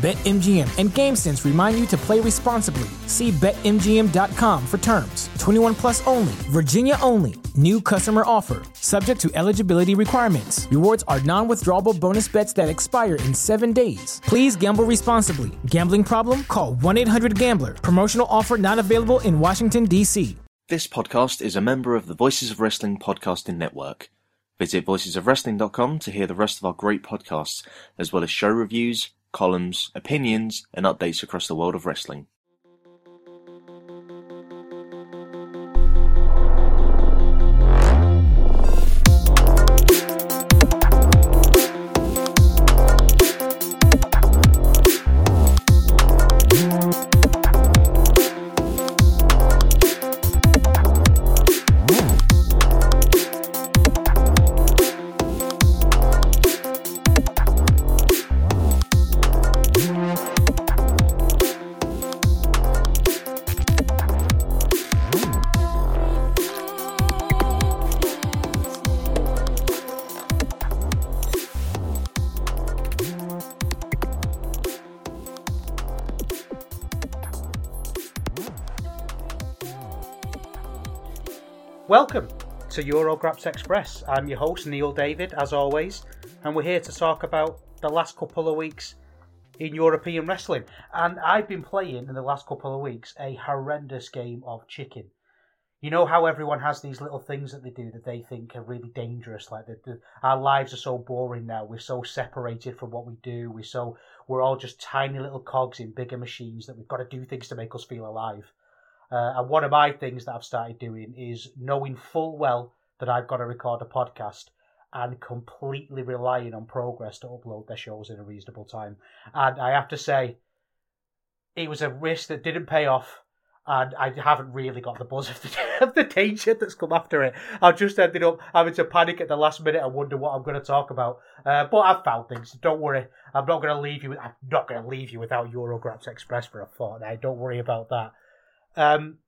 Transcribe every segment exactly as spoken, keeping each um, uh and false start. BetMGM and GameSense remind you to play responsibly. See Bet M G M dot com for terms. twenty-one plus only. Virginia only. New customer offer. Subject to eligibility requirements. Rewards are non-withdrawable bonus bets that expire in seven days. Please gamble responsibly. Gambling problem? Call one eight hundred gambler. Promotional offer not available in Washington, D C. This podcast is a member of the Voices of Wrestling podcasting network. Visit voices of wrestling dot com to hear the rest of our great podcasts, as well as show reviews, columns, opinions, and updates across the world of wrestling. Welcome to Eurograps Express. I'm your host, Neil David, as always, and we're here to talk about the last couple of weeks in European wrestling. And I've been playing, in the last couple of weeks, a horrendous game of chicken. You know how everyone has these little things that they do that they think are really dangerous, like the, the, our lives are so boring now, we're so separated from what we do, we're, so, we're all just tiny little cogs in bigger machines that we've got to do things to make us feel alive. Uh, and one of my things that I've started doing is knowing full well that I've got to record a podcast and completely relying on Progress to upload their shows in a reasonable time. And I have to say, it was a risk that didn't pay off, and I haven't really got the buzz of the, of the danger that's come after it. I've just ended up having to panic at the last minute and wonder what I'm going to talk about. Uh, but I've found things. Don't worry. I'm not going to leave you. I'm not going to leave you without Eurograps Express for a fortnight. Don't worry about that. Um,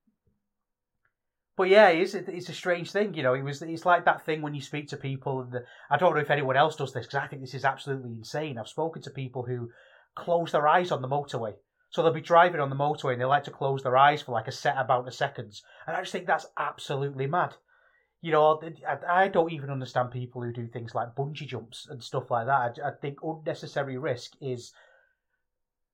but yeah, it's it's a strange thing, you know. It was it's like that thing when you speak to people, and the, I don't know if anyone else does this because I think this is absolutely insane. I've spoken to people who close their eyes on the motorway, so they'll be driving on the motorway and they like to close their eyes for like a set amount of seconds, and I just think that's absolutely mad. You know, I, I don't even understand people who do things like bungee jumps and stuff like that. I, I think unnecessary risk is.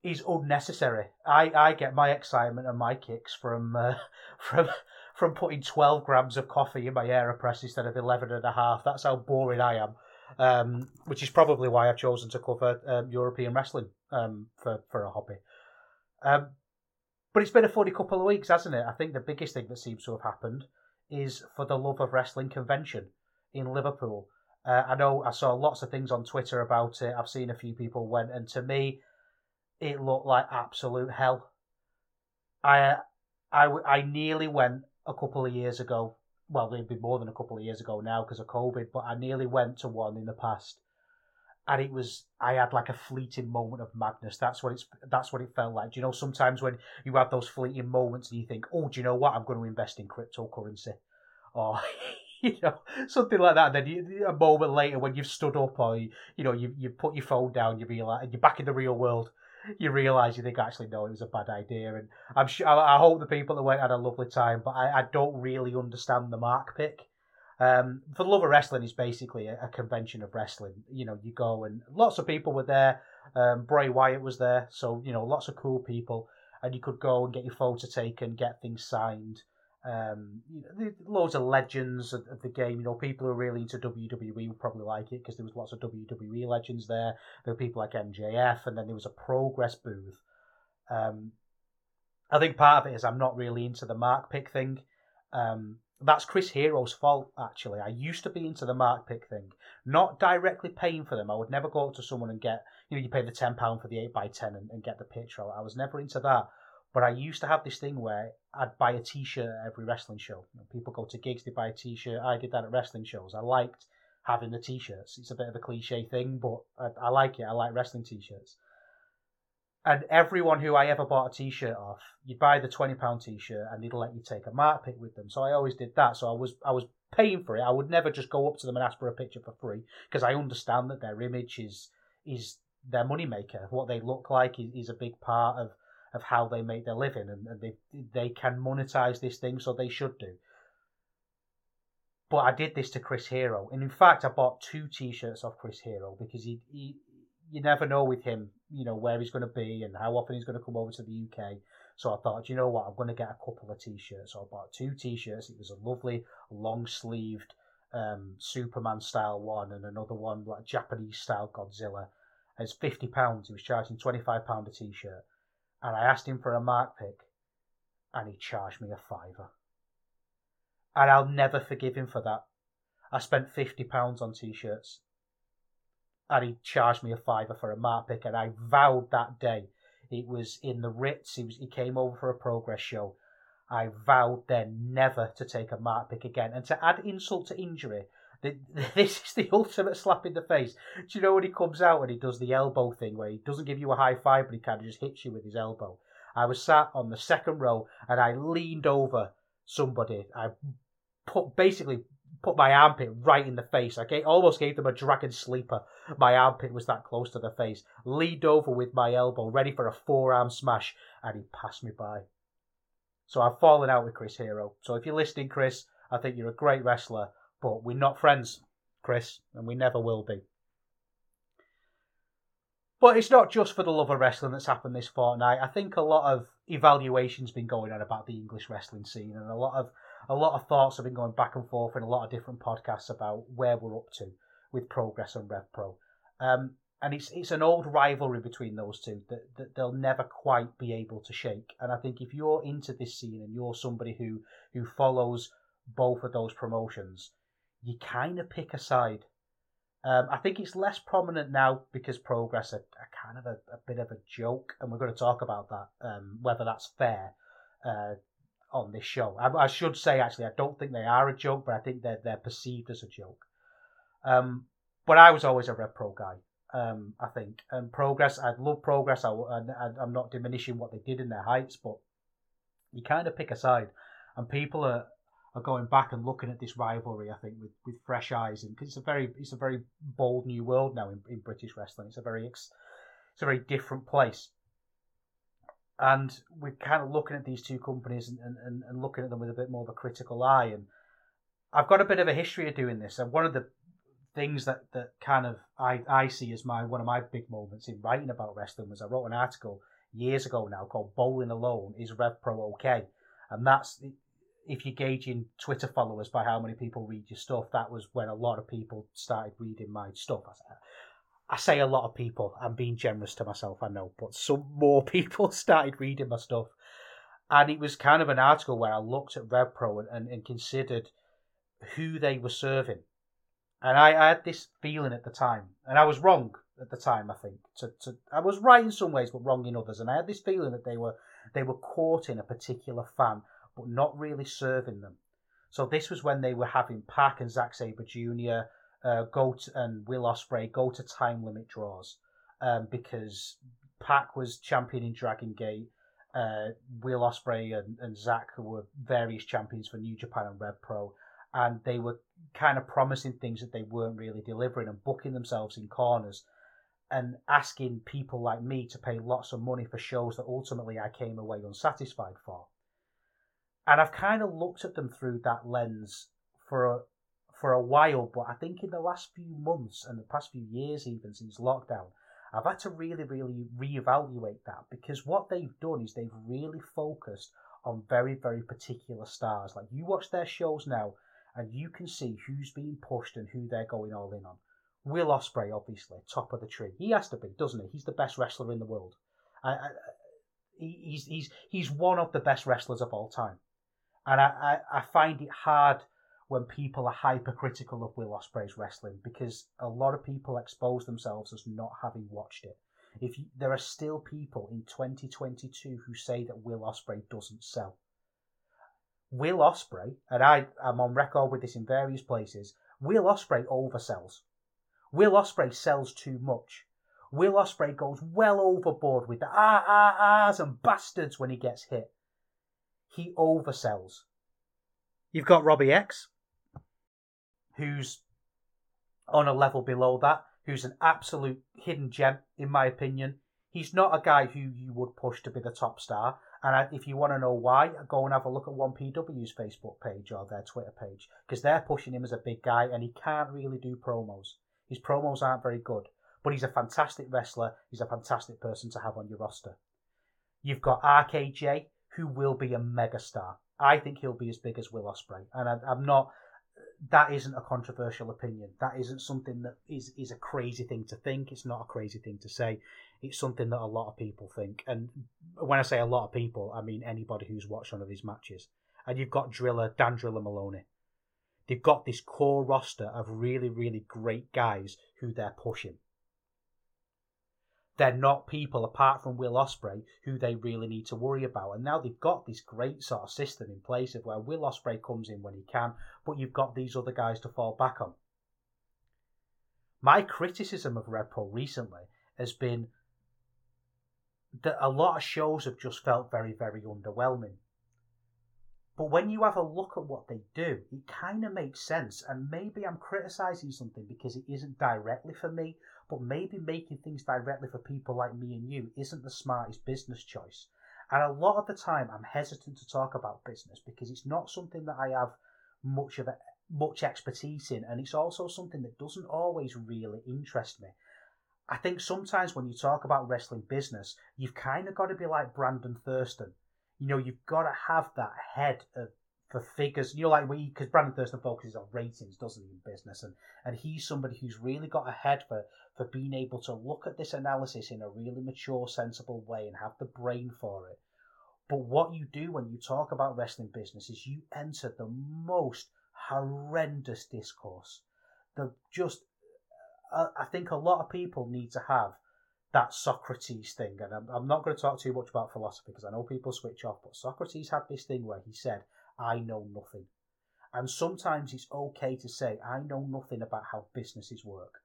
is unnecessary. I, I get my excitement and my kicks from uh, from from putting twelve grams of coffee in my AeroPress instead of eleven and a half. That's how boring I am, um, which is probably why I've chosen to cover um, European wrestling um, for, for a hobby. Um, but it's been a funny couple of weeks, hasn't it? I think the biggest thing that seems to have happened is for the Love of Wrestling convention in Liverpool. Uh, I know I saw lots of things on Twitter about it. I've seen a few people went, and to me, it looked like absolute hell. I, I, I nearly went a couple of years ago. Well, it'd be more than a couple of years ago now because of COVID, but I nearly went to one in the past, and it was I had like a fleeting moment of madness. That's what it's. That's what it felt like. Do you know, sometimes when you have those fleeting moments and you think, oh, do you know what? I'm going to invest in cryptocurrency, or you know, something like that. And then you, a moment later, when you've stood up or you, you know you you put your phone down, you realize you're back in the real world. You realise you think actually no, it was a bad idea, and I'm sure I hope the people that went had a lovely time, but I, I don't really understand the mark pick. Um, for the Love of Wrestling is basically a, a convention of wrestling. You know, you go and lots of people were there. Um, Bray Wyatt was there, so you know lots of cool people, and you could go and get your photo taken, get things signed. Um, you know, loads of legends of, of the game. You know, people who are really into W W E would probably like it because there was lots of W W E legends there. There were people like M J F, and then there was a Progress booth. Um, I think part of it is I'm not really into the mark pick thing, Um, that's Chris Hero's fault, actually. I used to be into the mark pick thing. Not directly paying for them. I would never go up to someone and get, you know, you pay the ten pounds for the eight by ten and, and get the picture. I was never into that. But I used to have this thing where I'd buy a T-shirt at every wrestling show. You know, people go to gigs, they buy a T-shirt. I did that at wrestling shows. I liked having the T-shirts. It's a bit of a cliche thing, but I, I like it. I like wrestling T-shirts. And everyone who I ever bought a T-shirt off, you'd buy the twenty pound T-shirt and they'd let you take a mark pic with them. So I always did that. So I was I was paying for it. I would never just go up to them and ask for a picture for free, because I understand that their image is is their moneymaker. What they look like is, is a big part of of how they make their living, and, and they they can monetize this thing, so they should do. But I did this to Chris Hero, and in fact, I bought two T-shirts off Chris Hero, because he, he you never know with him, you know, where he's going to be and how often he's going to come over to the U K. So I thought, you know what, I'm going to get a couple of T-shirts. So I bought two T-shirts. It was a lovely long-sleeved um, Superman-style one, and another one like Japanese-style Godzilla. It's fifty pounds. He was charging twenty-five pounds a T-shirt. And I asked him for a mark pick, and he charged me a fiver. And I'll never forgive him for that. I spent fifty pounds on T-shirts, and he charged me a fiver for a mark pick, and I vowed that day. It was in the Ritz. He, was, he came over for a Progress show. I vowed then never to take a mark pick again. And to add insult to injury, the, this is the ultimate slap in the face. Do you know when he comes out and he does the elbow thing where he doesn't give you a high five, but he kind of just hits you with his elbow? I was sat on the second row and I leaned over somebody. I put basically put my armpit right in the face. I gave, almost gave them a dragon sleeper. My armpit was that close to the face. Leaned over with my elbow, ready for a forearm smash, and he passed me by. So I've fallen out with Chris Hero. So if you're listening, Chris, I think you're a great wrestler. But we're not friends, Chris, and we never will be. But it's not just for the love of wrestling that's happened this fortnight. I think a lot of evaluation's been going on about the English wrestling scene, and a lot of a lot of thoughts have been going back and forth in a lot of different podcasts about where we're up to with Progress and RevPro. Um, and it's it's an old rivalry between those two that, that they'll never quite be able to shake. And I think if you're into this scene and you're somebody who, who follows both of those promotions, you kind of pick a side. Um, I think it's less prominent now because Progress are, are kind of a, a bit of a joke, and we're going to talk about that, um, whether that's fair uh, on this show. I, I should say, actually, I don't think they are a joke, but I think they're, they're perceived as a joke. Um, but I was always a RevPro guy, um, I think. And Progress, I love Progress. I, I, I'm not diminishing what they did in their heights, but you kind of pick a side, and people are... are going back and looking at this rivalry, I think, with, with fresh eyes, and because it's a very it's a very bold new world now in, in British wrestling. It's a very it's a very different place, and we're kind of looking at these two companies and, and, and looking at them with a bit more of a critical eye. And I've got a bit of a history of doing this, and one of the things that, that kind of I, I see as my one of my big moments in writing about wrestling was I wrote an article years ago now called "Bowling Alone Is RevPro OK?" and that's if you're gauging Twitter followers by how many people read your stuff, that was when a lot of people started reading my stuff. I say a lot of people. I'm being generous to myself, I know. But some more people started reading my stuff. And it was kind of an article where I looked at RevPro and, and, and considered who they were serving. And I, I had this feeling at the time. And I was wrong at the time, I think. To, to, I was right in some ways, but wrong in others. And I had this feeling that they were they were courting a particular fan, but not really serving them. So this was when they were having Pac and Zack Sabre Junior Uh, go to, and Will Ospreay go to time limit draws, um, because Pac was champion in Dragon Gate, uh, Will Ospreay and, and Zack were various champions for New Japan and RevPro, and they were kind of promising things that they weren't really delivering and booking themselves in corners and asking people like me to pay lots of money for shows that ultimately I came away unsatisfied for. And I've kind of looked at them through that lens for a, for a while, but I think in the last few months and the past few years even since lockdown, I've had to really, really reevaluate that, because what they've done is they've really focused on very, very particular stars. Like, you watch their shows now and you can see who's being pushed and who they're going all in on. Will Ospreay, obviously, top of the tree. He has to be, doesn't he? He's the best wrestler in the world. I, I, he's, he's, he's one of the best wrestlers of all time. And I, I, I find it hard when people are hypercritical of Will Ospreay's wrestling, because a lot of people expose themselves as not having watched it. If you, there are still people in twenty twenty-two who say that Will Ospreay doesn't sell. Will Ospreay, and I, I'm on record with this in various places, Will Ospreay oversells. Will Ospreay sells too much. Will Ospreay goes well overboard with the ah, ah, ahs and bastards when he gets hit. He oversells. You've got Robbie X, who's on a level below that, who's an absolute hidden gem, in my opinion. He's not a guy who you would push to be the top star. And if you want to know why, go and have a look at one P W's Facebook page or their Twitter page, because they're pushing him as a big guy and he can't really do promos. His promos aren't very good, but he's a fantastic wrestler. He's a fantastic person to have on your roster. You've got R K J, who will be a megastar. I think he'll be as big as Will Ospreay. And I, I'm not... That isn't a controversial opinion. That isn't something that is, is a crazy thing to think. It's not a crazy thing to say. It's something that a lot of people think. And when I say a lot of people, I mean anybody who's watched one of these matches. And you've got Driller, Dan Driller Maloney. They've got this core roster of really, really great guys who they're pushing. They're not people, apart from Will Ospreay, who they really need to worry about. And now they've got this great sort of system in place of where Will Ospreay comes in when he can, but you've got these other guys to fall back on. My criticism of RevPro recently has been that a lot of shows have just felt very, very underwhelming. But when you have a look at what they do, it kind of makes sense. And maybe I'm criticising something because it isn't directly for me, but maybe making things directly for people like me and you isn't the smartest business choice. And a lot of the time I'm hesitant to talk about business because it's not something that I have much of a, much expertise in, and it's also something that doesn't always really interest me. I think sometimes when you talk about wrestling business, you've kind of got to be like Brandon Thurston. You know, you've got to have that head of for figures, you know, like we, because Brandon Thurston focuses on ratings, doesn't he, in business, and, and he's somebody who's really got a head for, for being able to look at this analysis in a really mature, sensible way and have the brain for it. But what you do when you talk about wrestling business is you enter the most horrendous discourse. The just, uh, I think a lot of people need to have that Socrates thing, and I'm, I'm not going to talk too much about philosophy because I know people switch off, but Socrates had this thing where he said, I know nothing. And sometimes it's okay to say, I know nothing about how businesses work.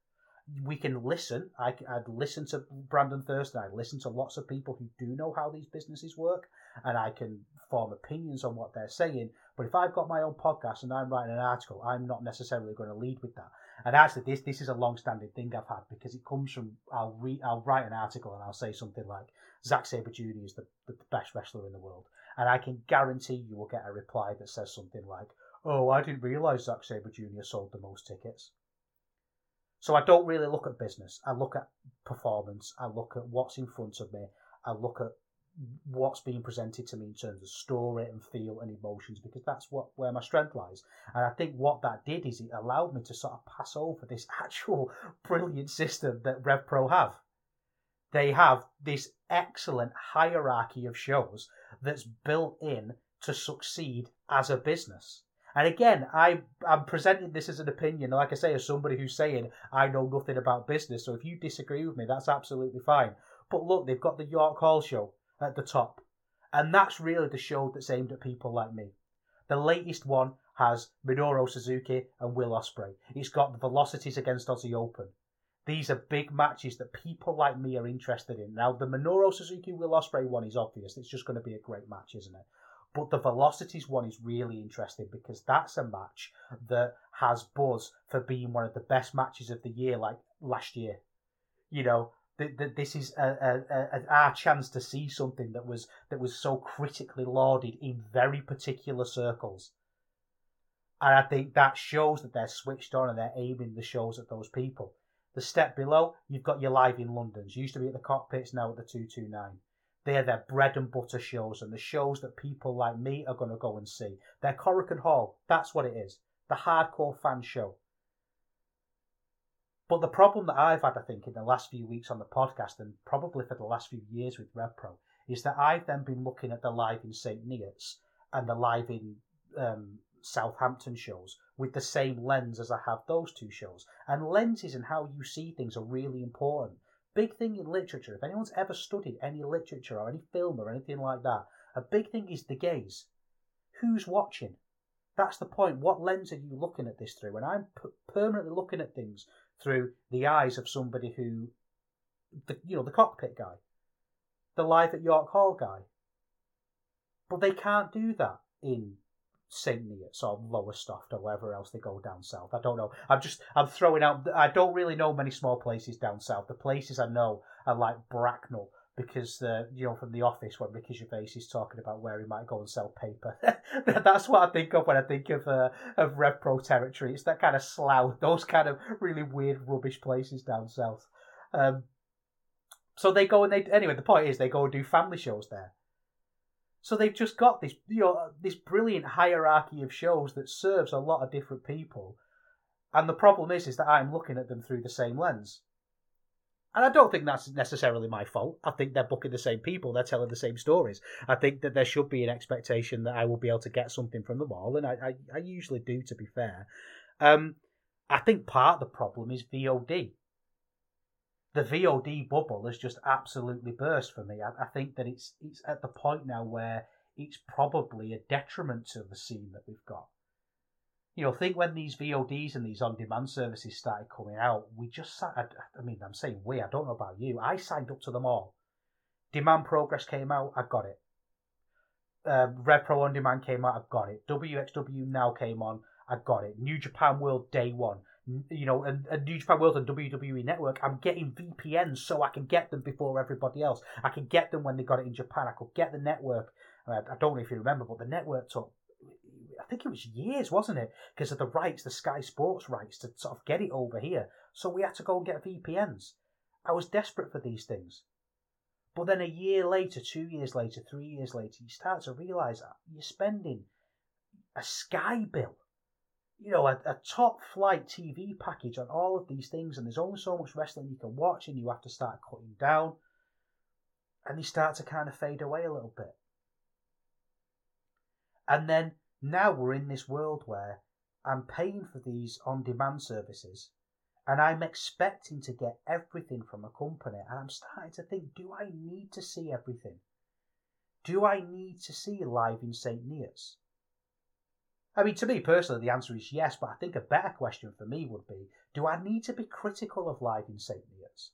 We can listen. I, I'd listen to Brandon Thurston. I listen to lots of people who do know how these businesses work, and I can form opinions on what they're saying. But if I've got my own podcast and I'm writing an article, I'm not necessarily going to lead with that. And actually, this this is a long-standing thing I've had because it comes from, I'll, re, I'll write an article and I'll say something like, Zack Sabre Junior is the, the best wrestler in the world. And I can guarantee you will get a reply that says something like, oh, I didn't realise Zack Sabre Junior sold the most tickets. So I don't really look at business. I look at performance. I look at what's in front of me. I look at what's being presented to me in terms of story and feel and emotions, because that's what where my strength lies. And I think what that did is it allowed me to sort of pass over this actual brilliant system that RevPro have. They have this excellent hierarchy of shows that's built in to succeed as a business. And again, I, I'm presenting this as an opinion, like I say, as somebody who's saying, I know nothing about business, so if you disagree with me, that's absolutely fine. But look, they've got the York Hall show at the top, and that's really the show that's aimed at people like me. The latest one has Minoru Suzuki and Will Ospreay. It's got the Velocities against Aussie Open. These are big matches that people like me are interested in. Now, the Minoru Suzuki-Will Ospreay one is obvious. It's just going to be a great match, isn't it? But the Velocities one is really interesting because that's a match that has buzz for being one of the best matches of the year, like last year. You know, th- th- this is a, a, a, our chance to see something that was that was so critically lauded in very particular circles. And I think that shows that they're switched on and they're aiming the shows at those people. The step below, you've got your Live in London's. Used to be at the Cockpits, now at the two two nine. They're their bread and butter shows, and the shows that people like me are going to go and see. They're Corrigan Hall, that's what it is. The hardcore fan show. But the problem that I've had, I think, in the last few weeks on the podcast, and probably for the last few years with RevPro, is that I've then been looking at the Live in Saint Neots and the Live in um, Southampton shows with the same lens as I have those two shows. And lenses and how you see things are really important. Big thing in literature, if anyone's ever studied any literature or any film or anything like that, a big thing is the gaze. Who's watching? That's the point. What lens are you looking at this through? And I'm p- permanently looking at things through the eyes of somebody who, the, you know, the Cockpit guy, the Live at York Hall guy. But they can't do that in Saint Neots or Lowestoft or wherever else they go down south. I don't know. I'm just, I'm throwing out, I don't really know many small places down south. The places I know are like Bracknell, because, uh, you know, from The Office when Ricky Gervais is talking about where he might go and sell paper. That's what I think of when I think of uh, of RevPro territory. It's that kind of Slough, those kind of really weird, rubbish places down south. Um, so they go and they, anyway, the point is they go and do family shows there. So they've just got this, you know, this brilliant hierarchy of shows that serves a lot of different people. And the problem is, is that I'm looking at them through the same lens. And I don't think that's necessarily my fault. I think they're booking the same people. They're telling the same stories. I think that there should be an expectation that I will be able to get something from them all. And I, I, I usually do, to be fair. Um, I think part of the problem is V O D. The V O D bubble has just absolutely burst for me. I, I think that it's it's at the point now where it's probably a detriment to the scene that we've got. You know, think when these V O Ds and these on-demand services started coming out, we just, I, I mean, I'm saying we, I don't know about you, I signed up to them all. Demand Progress came out, I got it. Um, RevPro On Demand came out, I got it. W X W Now came on, I got it. New Japan World Day One, you know, and, and New Japan World and W W E Network, I'm getting V P Ns so I can get them before everybody else. I can get them when they got it in Japan. I could get the network. I don't know if you remember, but the network took, I think it was years, wasn't it? Because of the rights, the Sky Sports rights, to sort of get it over here. So we had to go and get V P Ns. I was desperate for these things. But then a year later, two years later, three years later, you start to realise you're spending a Sky bill, you know, a, a top flight T V package on all of these things, and there's only so much wrestling you can watch, and you have to start cutting down. And they start to kind of fade away a little bit. And then now we're in this world where I'm paying for these on-demand services and I'm expecting to get everything from a company, and I'm starting to think, do I need to see everything? Do I need to see Live in Saint Neots? I mean, to me personally, the answer is yes, but I think a better question for me would be, do I need to be critical of Live in Saint Neots?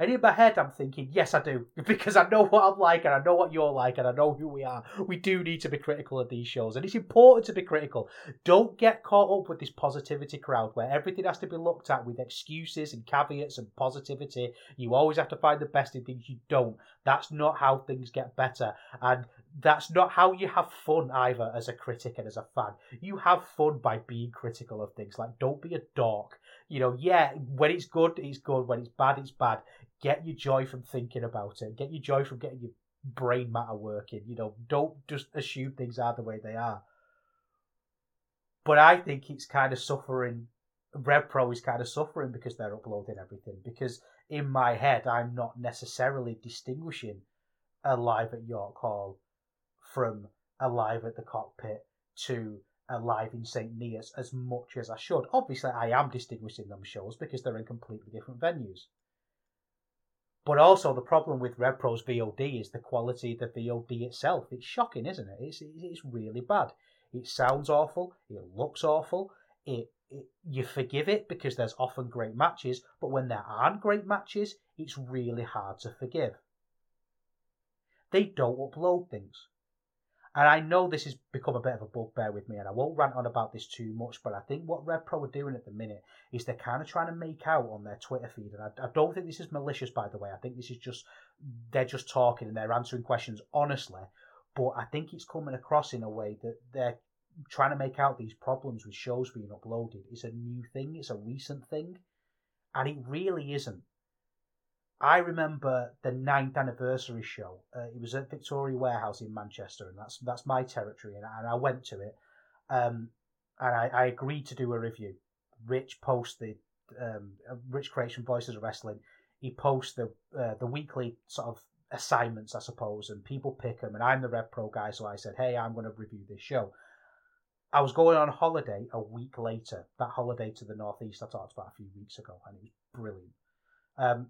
And in my head, I'm thinking, yes, I do. Because I know what I'm like, and I know what you're like, and I know who we are. We do need to be critical of these shows. And it's important to be critical. Don't get caught up with this positivity crowd where everything has to be looked at with excuses and caveats and positivity. You always have to find the best in things. You don't. That's not how things get better. And that's not how you have fun either as a critic and as a fan. You have fun by being critical of things. Like, don't be a dork. You know, yeah, when it's good, it's good. When it's bad, it's bad. Get your joy from thinking about it. Get your joy from getting your brain matter working. You know, don't just assume things are the way they are. But I think it's kind of suffering. RevPro is kind of suffering because they're uploading everything. Because in my head, I'm not necessarily distinguishing a Live at York Hall from a Live at the Cockpit to a Live in Saint Neots as much as I should. Obviously, I am distinguishing them shows because they're in completely different venues. But also the problem with RevPro's V O D is the quality of the V O D itself. It's shocking, isn't it? It's it's really bad. It sounds awful. It looks awful. It, it you forgive it because there's often great matches, but when there aren't great matches, it's really hard to forgive. They don't upload things. And I know this has become a bit of a bugbear with me, and I won't rant on about this too much, but I think what RevPro are doing at the minute is they're kind of trying to make out on their Twitter feed. And I, I don't think this is malicious, by the way. I think this is just, they're just talking and they're answering questions honestly. But I think it's coming across in a way that they're trying to make out these problems with shows being uploaded. It's a new thing. It's a recent thing. And it really isn't. I remember the ninth anniversary show. Uh, it was at Victoria Warehouse in Manchester, and that's that's my territory, and I, and I went to it. Um, and I, I agreed to do a review. Rich posted, um, Rich Crates from Voices of Wrestling, he posted the uh, the weekly sort of assignments, I suppose, and people pick them, and I'm the RevPro guy, so I said, hey, I'm going to review this show. I was going on holiday a week later, that holiday to the Northeast I talked about a few weeks ago, and it was brilliant. Um,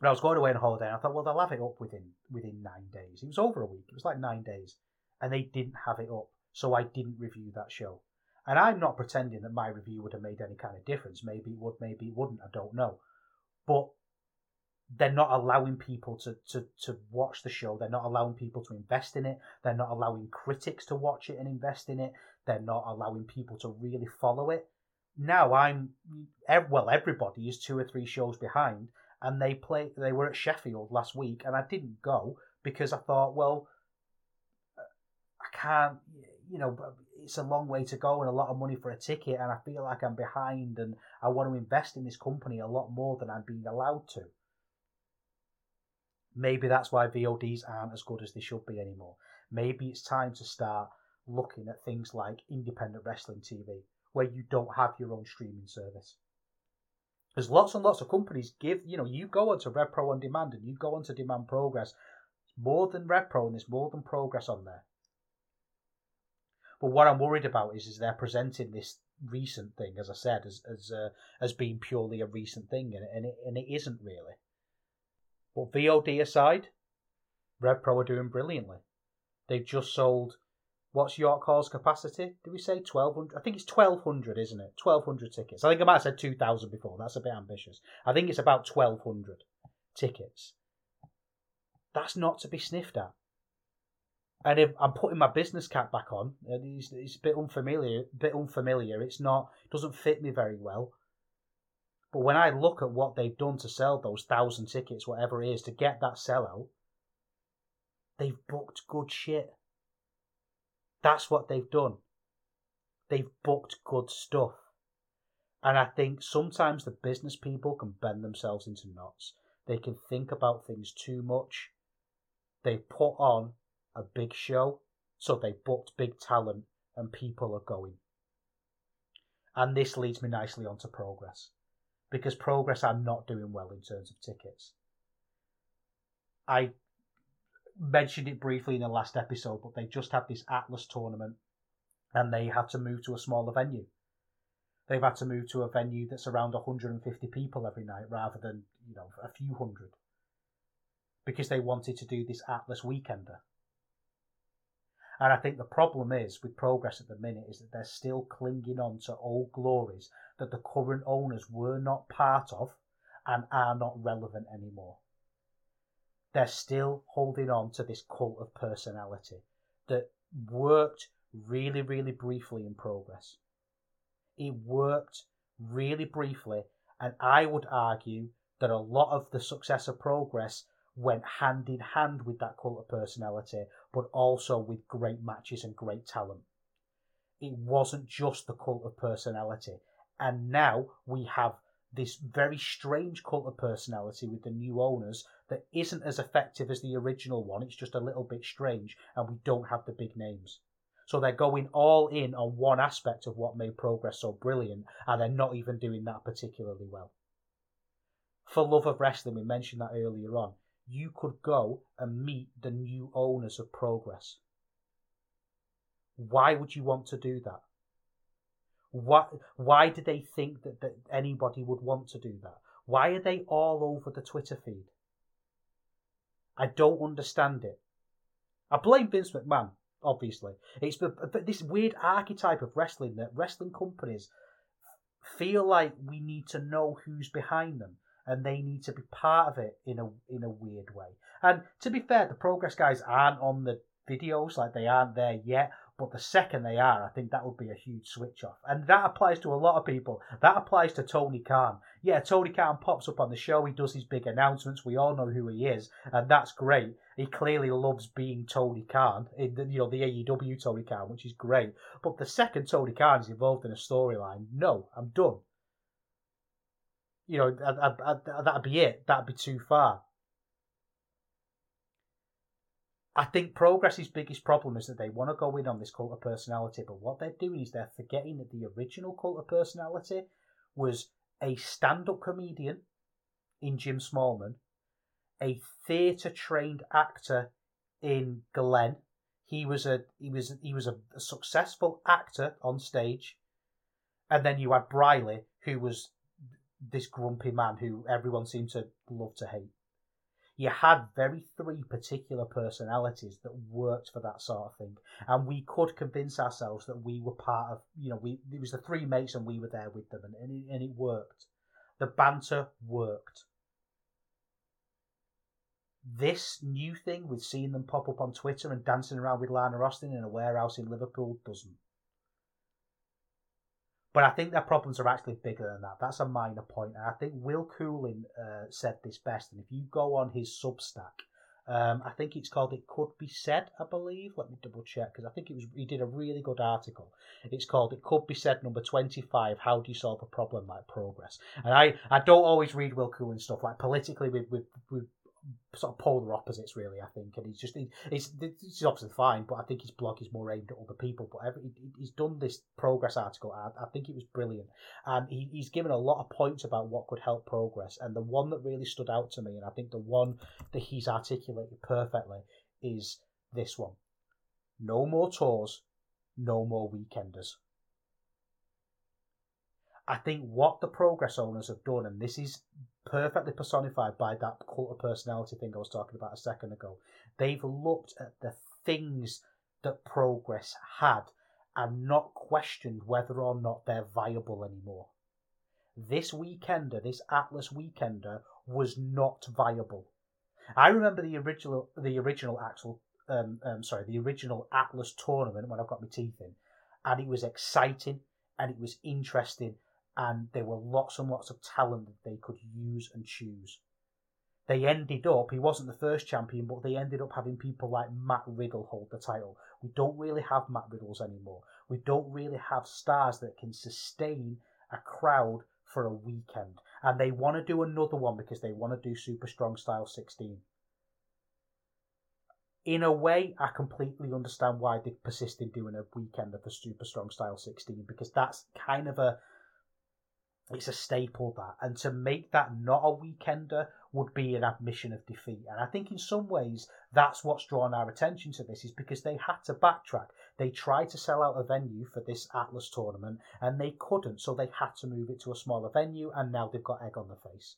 but I was going away on holiday, and I thought, well, they'll have it up within within nine days. It was over a week. It was like nine days. And they didn't have it up, so I didn't review that show. And I'm not pretending that my review would have made any kind of difference. Maybe it would, maybe it wouldn't, I don't know. But they're not allowing people to, to, to watch the show. They're not allowing people to invest in it. They're not allowing critics to watch it and invest in it. They're not allowing people to really follow it. Now I'm, well, everybody is two or three shows behind, and they play, they were at Sheffield last week, and I didn't go because I thought, well, I can't, you know, it's a long way to go and a lot of money for a ticket, and I feel like I'm behind, and I want to invest in this company a lot more than I'm being allowed to. Maybe that's why V O Ds aren't as good as they should be anymore. Maybe it's time to start looking at things like independent wrestling T V, where you don't have your own streaming service. Because lots and lots of companies give, you know, you go onto RevPro On Demand and you go onto Demand Progress. More than RevPro, and there's more than Progress on there. But what I'm worried about is, is they're presenting this recent thing, as I said, as as uh, as being purely a recent thing, and and it, and it isn't really. But V O D aside, RevPro are doing brilliantly. They've just sold, what's York Hall's capacity? Did we say twelve hundred? I think it's twelve hundred, isn't it? twelve hundred tickets. I think I might have said two thousand before. That's a bit ambitious. I think it's about twelve hundred tickets. That's not to be sniffed at. And if I'm putting my business cap back on, and it's, it's a bit unfamiliar, bit unfamiliar. It's not, doesn't fit me very well. But when I look at what they've done to sell those thousand tickets, whatever it is, to get that sellout, they've booked good shit. That's what they've done. They've booked good stuff. And I think sometimes the business people can bend themselves into knots. They can think about things too much. They put on a big show, so they booked big talent, and people are going. And this leads me nicely onto Progress. Because Progress are not doing well in terms of tickets. I mentioned it briefly in the last episode, but they just had this Atlas tournament, and they had to move to a smaller venue. They've had to move to a venue that's around one hundred fifty people every night, rather than, you know, a few hundred, because they wanted to do this Atlas weekender. And I think the problem is with Progress at the minute is that they're still clinging on to old glories that the current owners were not part of and are not relevant anymore. They're still holding on to this cult of personality that worked really, really briefly in Progress. It worked really briefly, and I would argue that a lot of the success of Progress went hand in hand with that cult of personality, but also with great matches and great talent. It wasn't just the cult of personality. And now we have this very strange cult of personality with the new owners that isn't as effective as the original one. It's just a little bit strange, and we don't have the big names. So they're going all in on one aspect of what made Progress so brilliant, and they're not even doing that particularly well. For Love of Wrestling, we mentioned that earlier on. You could go and meet the new owners of Progress. Why would you want to do that? What, why do they think that, that anybody would want to do that? Why are they all over the Twitter feed? I don't understand it. I blame Vince McMahon, obviously. It's but this weird archetype of wrestling that wrestling companies feel like we need to know who's behind them. And they need to be part of it in a in a weird way. And to be fair, the Progress guys aren't on the videos, like they aren't there yet. But the second they are, I think that would be a huge switch off. And that applies to a lot of people. That applies to Tony Khan. Yeah, Tony Khan pops up on the show. He does his big announcements. We all know who he is, and that's great. He clearly loves being Tony Khan, in the, you know, the A E W Tony Khan, which is great. But the second Tony Khan is involved in a storyline, no, I'm done. You know, I, I, I, that'd be it. That'd be too far. I think Progress's biggest problem is that they want to go in on this cult of personality, but what they're doing is they're forgetting that the original cult of personality was a stand-up comedian in Jim Smallman, a theatre-trained actor in Glen. He was a he was he was a, a successful actor on stage, and then you had Briley, who was this grumpy man who everyone seemed to love to hate. You had very three particular personalities that worked for that sort of thing, and we could convince ourselves that we were part of, you know, we it was the three mates and we were there with them, and and it, and it worked. The banter worked. This new thing with seeing them pop up on Twitter and dancing around with Lana Austin in a warehouse in Liverpool doesn't. But I think their problems are actually bigger than that. That's a minor point. And I think Will Coolin uh, said this best. And if you go on his Substack, um, I think it's called It Could Be Said, I believe. Let me double check, because I think it was he did a really good article. It's called It Could Be Said number twenty-five, How Do You Solve a Problem Like Progress? And I, I don't always read Will Coolin stuff. Like politically, we've, we've, we've sort of polar opposites, really, I think. And he's just, he, it's, it's obviously fine, but I think his blog is more aimed at other people. But every, he's done this Progress article, and I think it was brilliant. And he, he's given a lot of points about what could help Progress. And the one that really stood out to me, and I think the one that he's articulated perfectly, is this one. No more tours, no more weekenders. I think what the Progress owners have done, and this is perfectly personified by that cult of personality thing I was talking about a second ago, they've looked at the things that Progress had and not questioned whether or not they're viable anymore. This weekender, this Atlas weekender, was not viable. I remember the original, the original Axel, um, um, sorry, the original Atlas tournament when I got my teeth in, and it was exciting and it was interesting. And there were lots and lots of talent that they could use and choose. They ended up, he wasn't the first champion, but they ended up having people like Matt Riddle hold the title. We don't really have Matt Riddles anymore. We don't really have stars that can sustain a crowd for a weekend. And they want to do another one because they want to do Super Strong Style sixteen. In a way, I completely understand why they persist in doing a weekend of the Super Strong Style sixteen, because that's kind of a... it's a staple, that, and to make that not a weekender would be an admission of defeat. And I think in some ways that's what's drawn our attention to this, is because they had to backtrack. They tried to sell out a venue for this Atlas tournament and they couldn't, so they had to move it to a smaller venue, and now they've got egg on their face.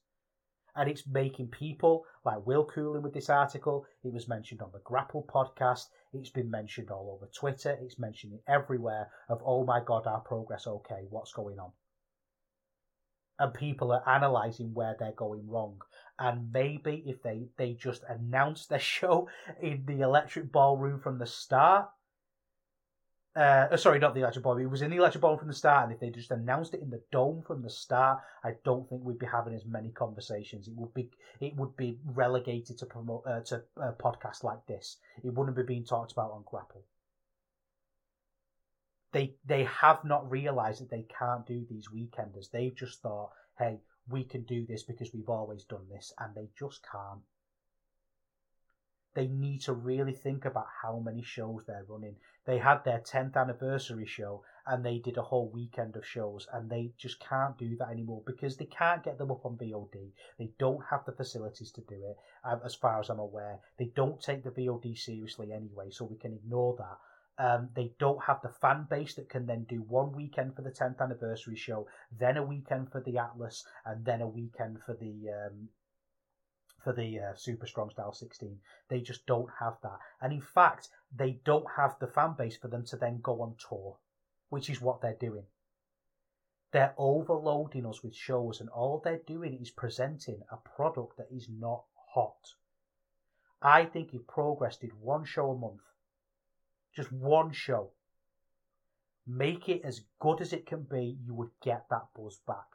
And it's making people like Will Coolin with this article. It was mentioned on the Grapple podcast. It's been mentioned all over Twitter. It's mentioned everywhere of, oh my God, our Progress okay? What's going on? And people are analysing where they're going wrong. And maybe if they, they just announced their show in the electric ballroom from the start. Uh, sorry, not the electric ballroom. It was in the electric ballroom from the start. And if they just announced it in the dome from the start, I don't think we'd be having as many conversations. It would be it would be relegated to promote uh, to uh, podcasts like this. It wouldn't be being talked about on Grapple. They they have not realised that they can't do these weekenders. They've just thought, hey, we can do this because we've always done this, and they just can't. They need to really think about how many shows they're running. They had their tenth anniversary show, and they did a whole weekend of shows, and they just can't do that anymore because they can't get them up on V O D. They don't have the facilities to do it, as far as I'm aware. They don't take the V O D seriously anyway, so we can ignore that. Um, they don't have the fan base that can then do one weekend for the tenth anniversary show, then a weekend for the Atlas, and then a weekend for the um, for the uh, Super Strong Style sixteen. They just don't have that. And in fact, they don't have the fan base for them to then go on tour, which is what they're doing. They're overloading us with shows, and all they're doing is presenting a product that is not hot. I think if Progress did one show a month, just one show, make it as good as it can be, you would get that buzz back.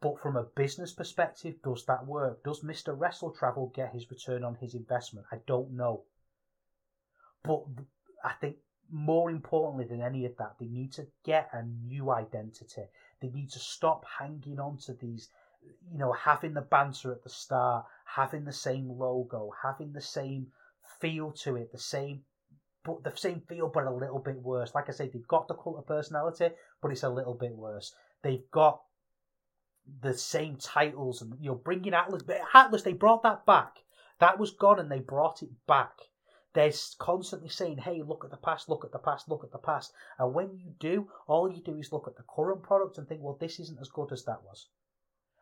But from a business perspective, does that work? Does Mister Wrestle Travel get his return on his investment? I don't know. But I think more importantly than any of that, they need to get a new identity. They need to stop hanging on to these, you know, having the banter at the start, having the same logo, having the same feel to it, the same But the same feel, but a little bit worse. Like I say, they've got the cult of personality, but it's a little bit worse. They've got the same titles, and you know, bringing Atlas. Atlas, they brought that back. That was gone and they brought it back. They're constantly saying, hey, look at the past, look at the past, look at the past. And when you do, all you do is look at the current product and think, well, this isn't as good as that was.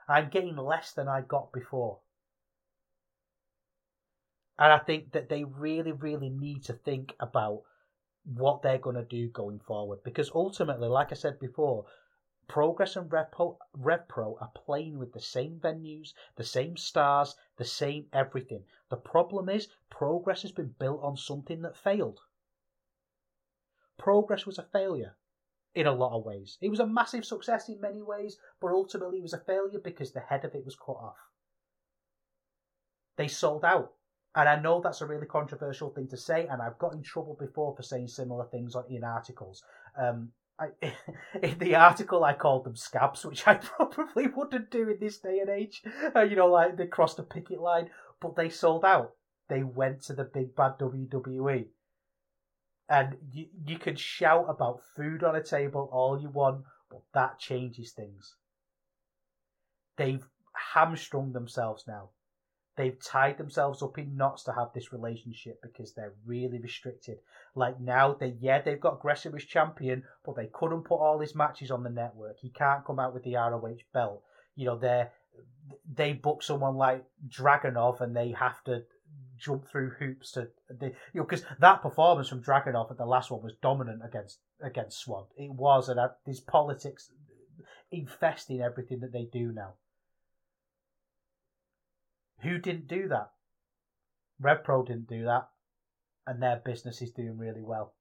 I'm getting less than I got before. And I think that they really, really need to think about what they're going to do going forward. Because ultimately, like I said before, Progress and RevPro, RevPro are playing with the same venues, the same stars, the same everything. The problem is, Progress has been built on something that failed. Progress was a failure in a lot of ways. It was a massive success in many ways, but ultimately it was a failure because the head of it was cut off. They sold out. And I know that's a really controversial thing to say, and I've got in trouble before for saying similar things in articles. Um, I, in the article, I called them scabs, which I probably wouldn't do in this day and age. Uh, you know, like they crossed the picket line, but they sold out. They went to the big bad W W E. And you, you can shout about food on a table all you want, but that changes things. They've hamstrung themselves now. They've tied themselves up in knots to have this relationship because they're really restricted. Like now, they yeah, they've got Gresham as champion, but they couldn't put all his matches on the network. He can't come out with the R O H belt. You know, they they book someone like Dragunov and they have to jump through hoops to... They, you know, because that performance from Dragunov at the last one was dominant against against Swan. It was, and I, there's politics infesting everything that they do now. Who didn't do that? RevPro didn't do that. And their business is doing really well.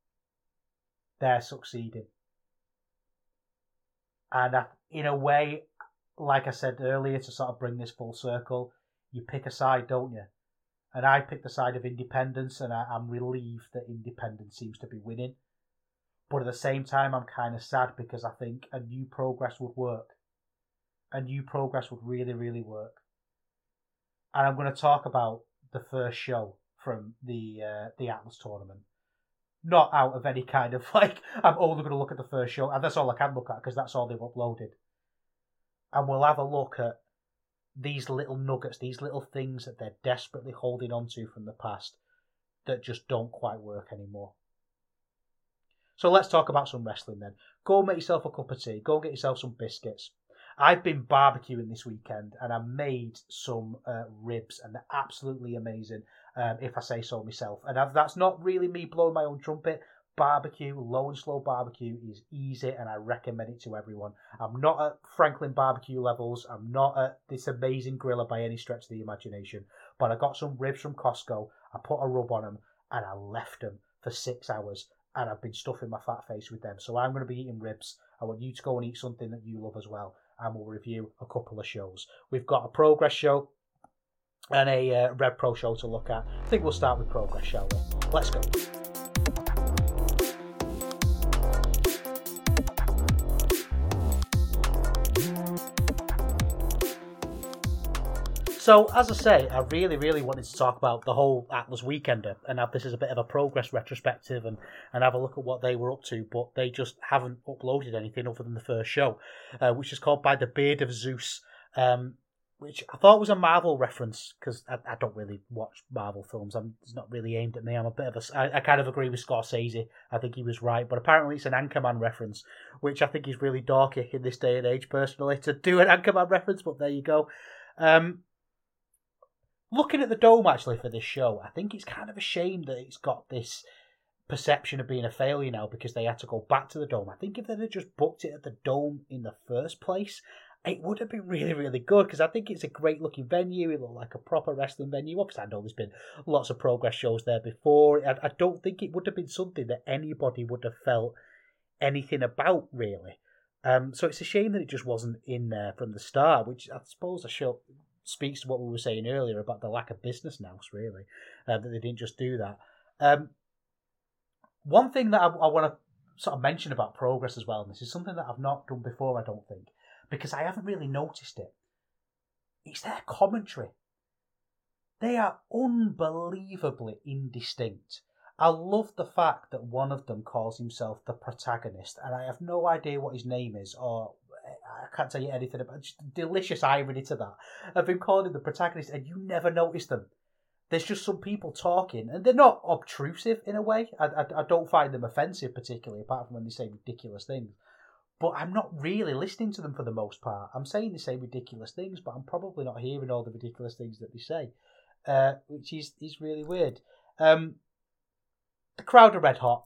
They're succeeding. And in a way, like I said earlier, to sort of bring this full circle, you pick a side, don't you? And I picked the side of independence, and I, I'm relieved that independence seems to be winning. But at the same time, I'm kind of sad because I think a new Progress would work. A new Progress would really, really work. And I'm going to talk about the first show from the uh, the Atlas tournament. Not out of any kind of, like, I'm only going to look at the first show. And that's all I can look at because that's all they've uploaded. And we'll have a look at these little nuggets, these little things that they're desperately holding on to from the past that just don't quite work anymore. So let's talk about some wrestling then. Go make yourself a cup of tea. Go get yourself some biscuits. I've been barbecuing this weekend and I made some uh, ribs and they're absolutely amazing, um, if I say so myself. And I've, that's not really me blowing my own trumpet. Barbecue, low and slow barbecue is easy and I recommend it to everyone. I'm not at Franklin barbecue levels. I'm not at this amazing griller by any stretch of the imagination. But I got some ribs from Costco. I put a rub on them and I left them for six hours and I've been stuffing my fat face with them. So I'm going to be eating ribs. I want you to go and eat something that you love as well. And we'll review a couple of shows. We've got a Progress show and a uh, RevPro show to look at. I think we'll start with Progress, shall we? Let's go. So, as I say, I really, really wanted to talk about the whole Atlas Weekender and have this as a bit of a Progress retrospective and, and have a look at what they were up to, but they just haven't uploaded anything other than the first show, uh, which is called By the Beard of Zeus, um, which I thought was a Marvel reference because I, I don't really watch Marvel films. I'm, it's not really aimed at me. I'm a bit of a... I, I kind of agree with Scorsese. I think he was right, but apparently it's an Anchorman reference, which I think is really dorky in this day and age, personally, to do an Anchorman reference, but there you go. Um... Looking at the dome, actually, for this show, I think it's kind of a shame that it's got this perception of being a failure now because they had to go back to the dome. I think if they'd have just booked it at the dome in the first place, it would have been really, really good because I think it's a great-looking venue. It looked like a proper wrestling venue. Because I know there's been lots of Progress shows there before. I, I don't think it would have been something that anybody would have felt anything about, really. Um, so it's a shame that it just wasn't in there from the start, which I suppose I should... speaks to what we were saying earlier about the lack of business now, really, uh, that they didn't just do that. Um, one thing that I, I want to sort of mention about Progress as well, and this is something that I've not done before, I don't think, because I haven't really noticed it. It's their commentary. They are unbelievably indistinct. I love the fact that one of them calls himself the protagonist, and I have no idea what his name is, or I can't tell you anything about it. Just delicious irony to that. I've been calling him the protagonist and you never notice them. there's just some people talking, and they're not obtrusive in a way. I, I, I don't find them offensive particularly, apart from when they say ridiculous things. But I'm not really listening to them for the most part. I'm saying they say ridiculous things, but I'm probably not hearing all the ridiculous things that they say, uh, which is, is really weird. Um, the crowd are red hot,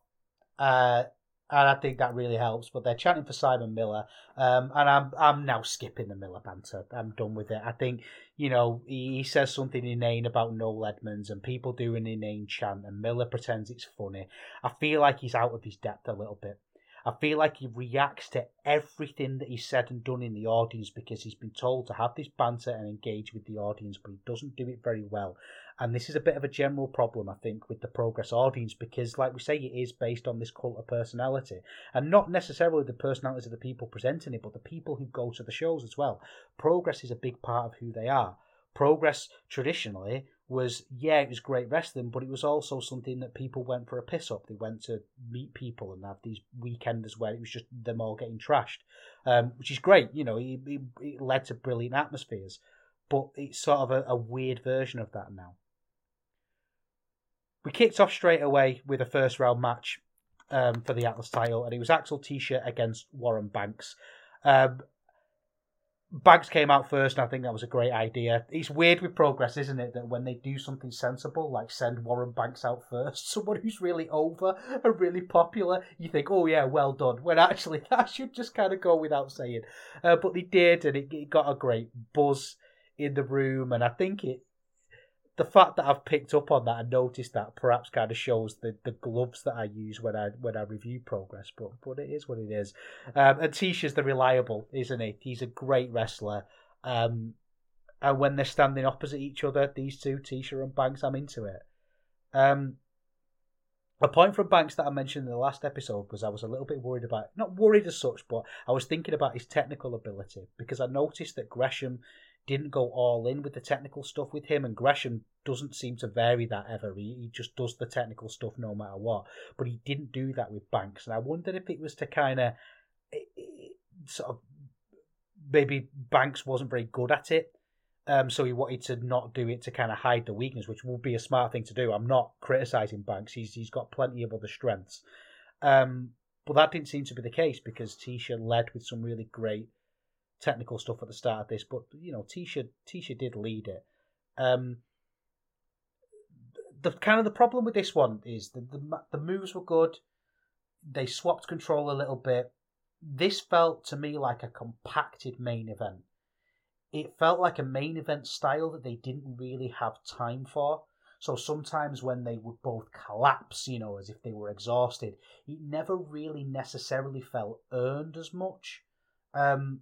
uh, and I think that really helps. But they're chanting for Simon Miller, um, and I'm I'm now skipping the Miller banter. I'm done with it. I think, you know, he, he says something inane about Noel Edmonds, and people do an inane chant, and Miller pretends it's funny. I feel like he's out of his depth a little bit. I feel like he reacts to everything that he's said and done in the audience because he's been told to have this banter and engage with the audience, but he doesn't do it very well. And this is a bit of a general problem, I think, with the Progress audience, because, like we say, it is based on this cult of personality. And not necessarily the personalities of the people presenting it, but the people who go to the shows as well. Progress is a big part of who they are. Progress, traditionally, was, yeah, it was great wrestling, but it was also something that people went for a piss up. They went to meet people and have these weekenders where it was just them all getting trashed, um, which is great. You know, it, it, it led to brilliant atmospheres, but it's sort of a, a weird version of that now. We kicked off straight away with a first round match um, for the Atlas title, and it was Axel Tischer against Warren Banks. Um, Banks came out first, and I think that was a great idea. It's weird with Progress, isn't it, that when they do something sensible, like send Warren Banks out first, someone who's really over and really popular, you think, oh yeah, well done, when actually that should just kind of go without saying. Uh, but they did, and it, it got a great buzz in the room, and I think it, the fact that I've picked up on that and noticed that perhaps kind of shows the, the gloves that I use when I when I review Progress, but, but it is what it is. Um, and Tischer's the reliable, isn't he? He's a great wrestler. Um, and when they're standing opposite each other, these two, Tischer and Banks, I'm into it. Um, a point from Banks that I mentioned in the last episode was I was a little bit worried about, not worried as such, but I was thinking about his technical ability, because I noticed that Gresham didn't go all in with the technical stuff with him, and Gresham doesn't seem to vary that ever. He, he just does the technical stuff no matter what. But he didn't do that with Banks, and I wondered if it was to kind of sort of maybe Banks wasn't very good at it, um, so he wanted to not do it to kind of hide the weakness, which would be a smart thing to do. I'm not criticising Banks; he's he's got plenty of other strengths, um, but that didn't seem to be the case because Tischer led with some really great technical stuff at the start of this, but you know, Tischer Tischer did lead it. Um, the kind of the problem with this one is that the the moves were good. They swapped control a little bit. This felt to me like a compacted main event. It felt like a main event style that they didn't really have time for. So sometimes when they would both collapse, you know, as if they were exhausted, it never really necessarily felt earned as much. Um,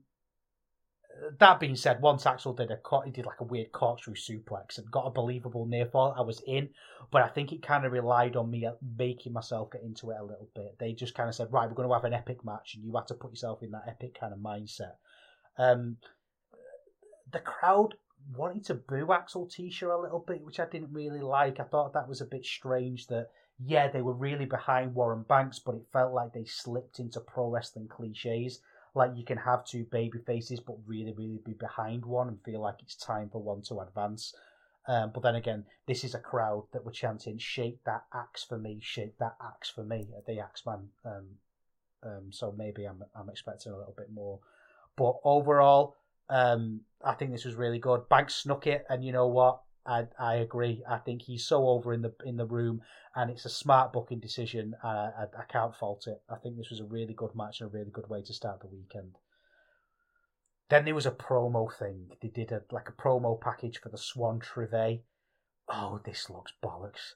That being said, once Axel did a he did like a weird corkscrew suplex and got a believable near fall, I was in, but I think it kind of relied on me making myself get into it a little bit. They just kind of said, right, we're going to have an epic match, and you had to put yourself in that epic kind of mindset. Um, the crowd wanted to boo Axel Tischer a little bit, which I didn't really like. I thought that was a bit strange that, yeah, they were really behind Warren Banks, but it felt like they slipped into pro wrestling cliches. Like you can have two baby faces, but really, really be behind one and feel like it's time for one to advance. Um, but then again, this is a crowd that were chanting, shake that axe for me, shake that axe for me, at the Axeman. Um, um, so maybe I'm I'm expecting a little bit more. But overall, um, I think this was really good. Banks snuck it, and you know what? I I agree. I think he's so over in the in the room, and it's a smart booking decision. I, I I can't fault it. I think this was a really good match and a really good way to start the weekend. Then there was a promo thing. They did a like a promo package for the Swan Treve. Oh, this looks bollocks.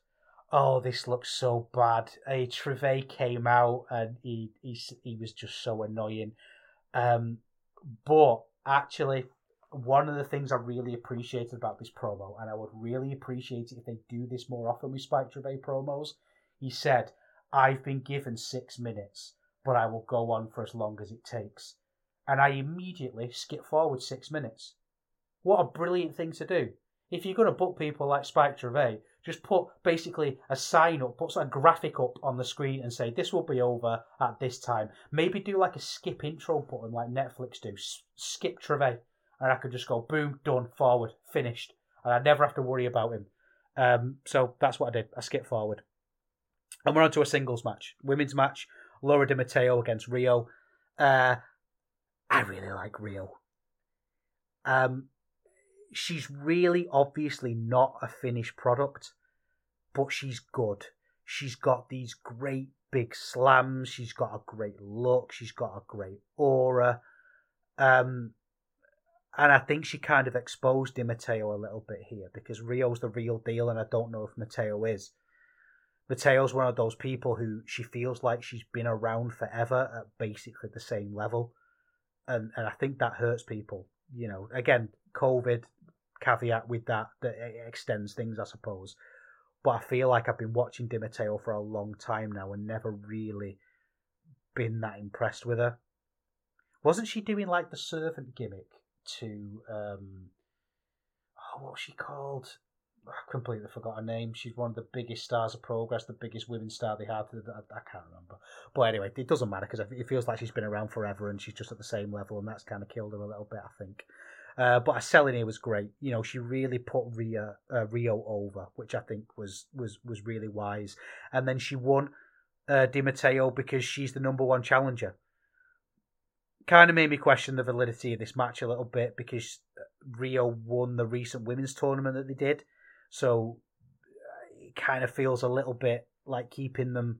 Oh, this looks so bad. A Treve came out and he he he was just so annoying. Um, but actually, one of the things I really appreciated about this promo, and I would really appreciate it if they do this more often with Spike Treve promos, he said, I've been given six minutes, but I will go on for as long as it takes. And I immediately skip forward six minutes. What a brilliant thing to do. If you're going to book people like Spike Treve, just put basically a sign up, put a graphic up on the screen and say, this will be over at this time. Maybe do like a skip intro button like Netflix do. S- skip Treve. And I could just go, boom, done, forward, finished. And I'd never have to worry about him. Um, so that's what I did. I skipped forward. And we're on to a singles match. Women's match, Laura Di Matteo against Rio. Uh, I really like Rio. Um, she's really obviously not a finished product, but she's good. She's got these great big slams. She's got a great look. She's got a great aura. Um, and I think she kind of exposed Di Matteo a little bit here, because Rio's the real deal, and I don't know if Matteo is. Matteo's one of those people who she feels like she's been around forever at basically the same level. And and I think that hurts people. You know, again, COVID, caveat with that, that it extends things, I suppose. But I feel like I've been watching Di Matteo for a long time now and never really been that impressed with her. Wasn't she doing like the servant gimmick to, um, oh, what was she called? I completely forgot her name. She's one of the biggest stars of Progress, the biggest women's star they had. I can't remember. But anyway, it doesn't matter, because it feels like she's been around forever and she's just at the same level, and that's kind of killed her a little bit, I think. Uh, but her selling here was great. You know, she really put Rhea, uh, Rio over, which I think was, was, was really wise. And then she won uh, Di Matteo because she's the number one challenger. Kind of made me question the validity of this match a little bit, because Rio won the recent women's tournament that they did. So it kind of feels a little bit like keeping them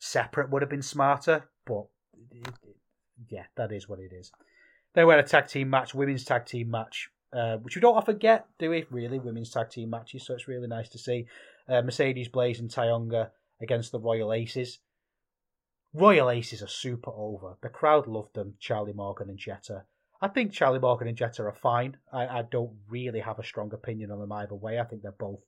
separate would have been smarter. But yeah, that is what it is. Then we had a tag team match, women's tag team match, uh, which we don't often get, do we? Really, women's tag team matches. So it's really nice to see. Uh, Mercedes Blaze and Taonga against the Royal Aces. Royal Aces are super over. The crowd loved them, Charlie Morgan and Jetta. I think Charlie Morgan and Jetta are fine. I, I don't really have a strong opinion on them either way. I think they're both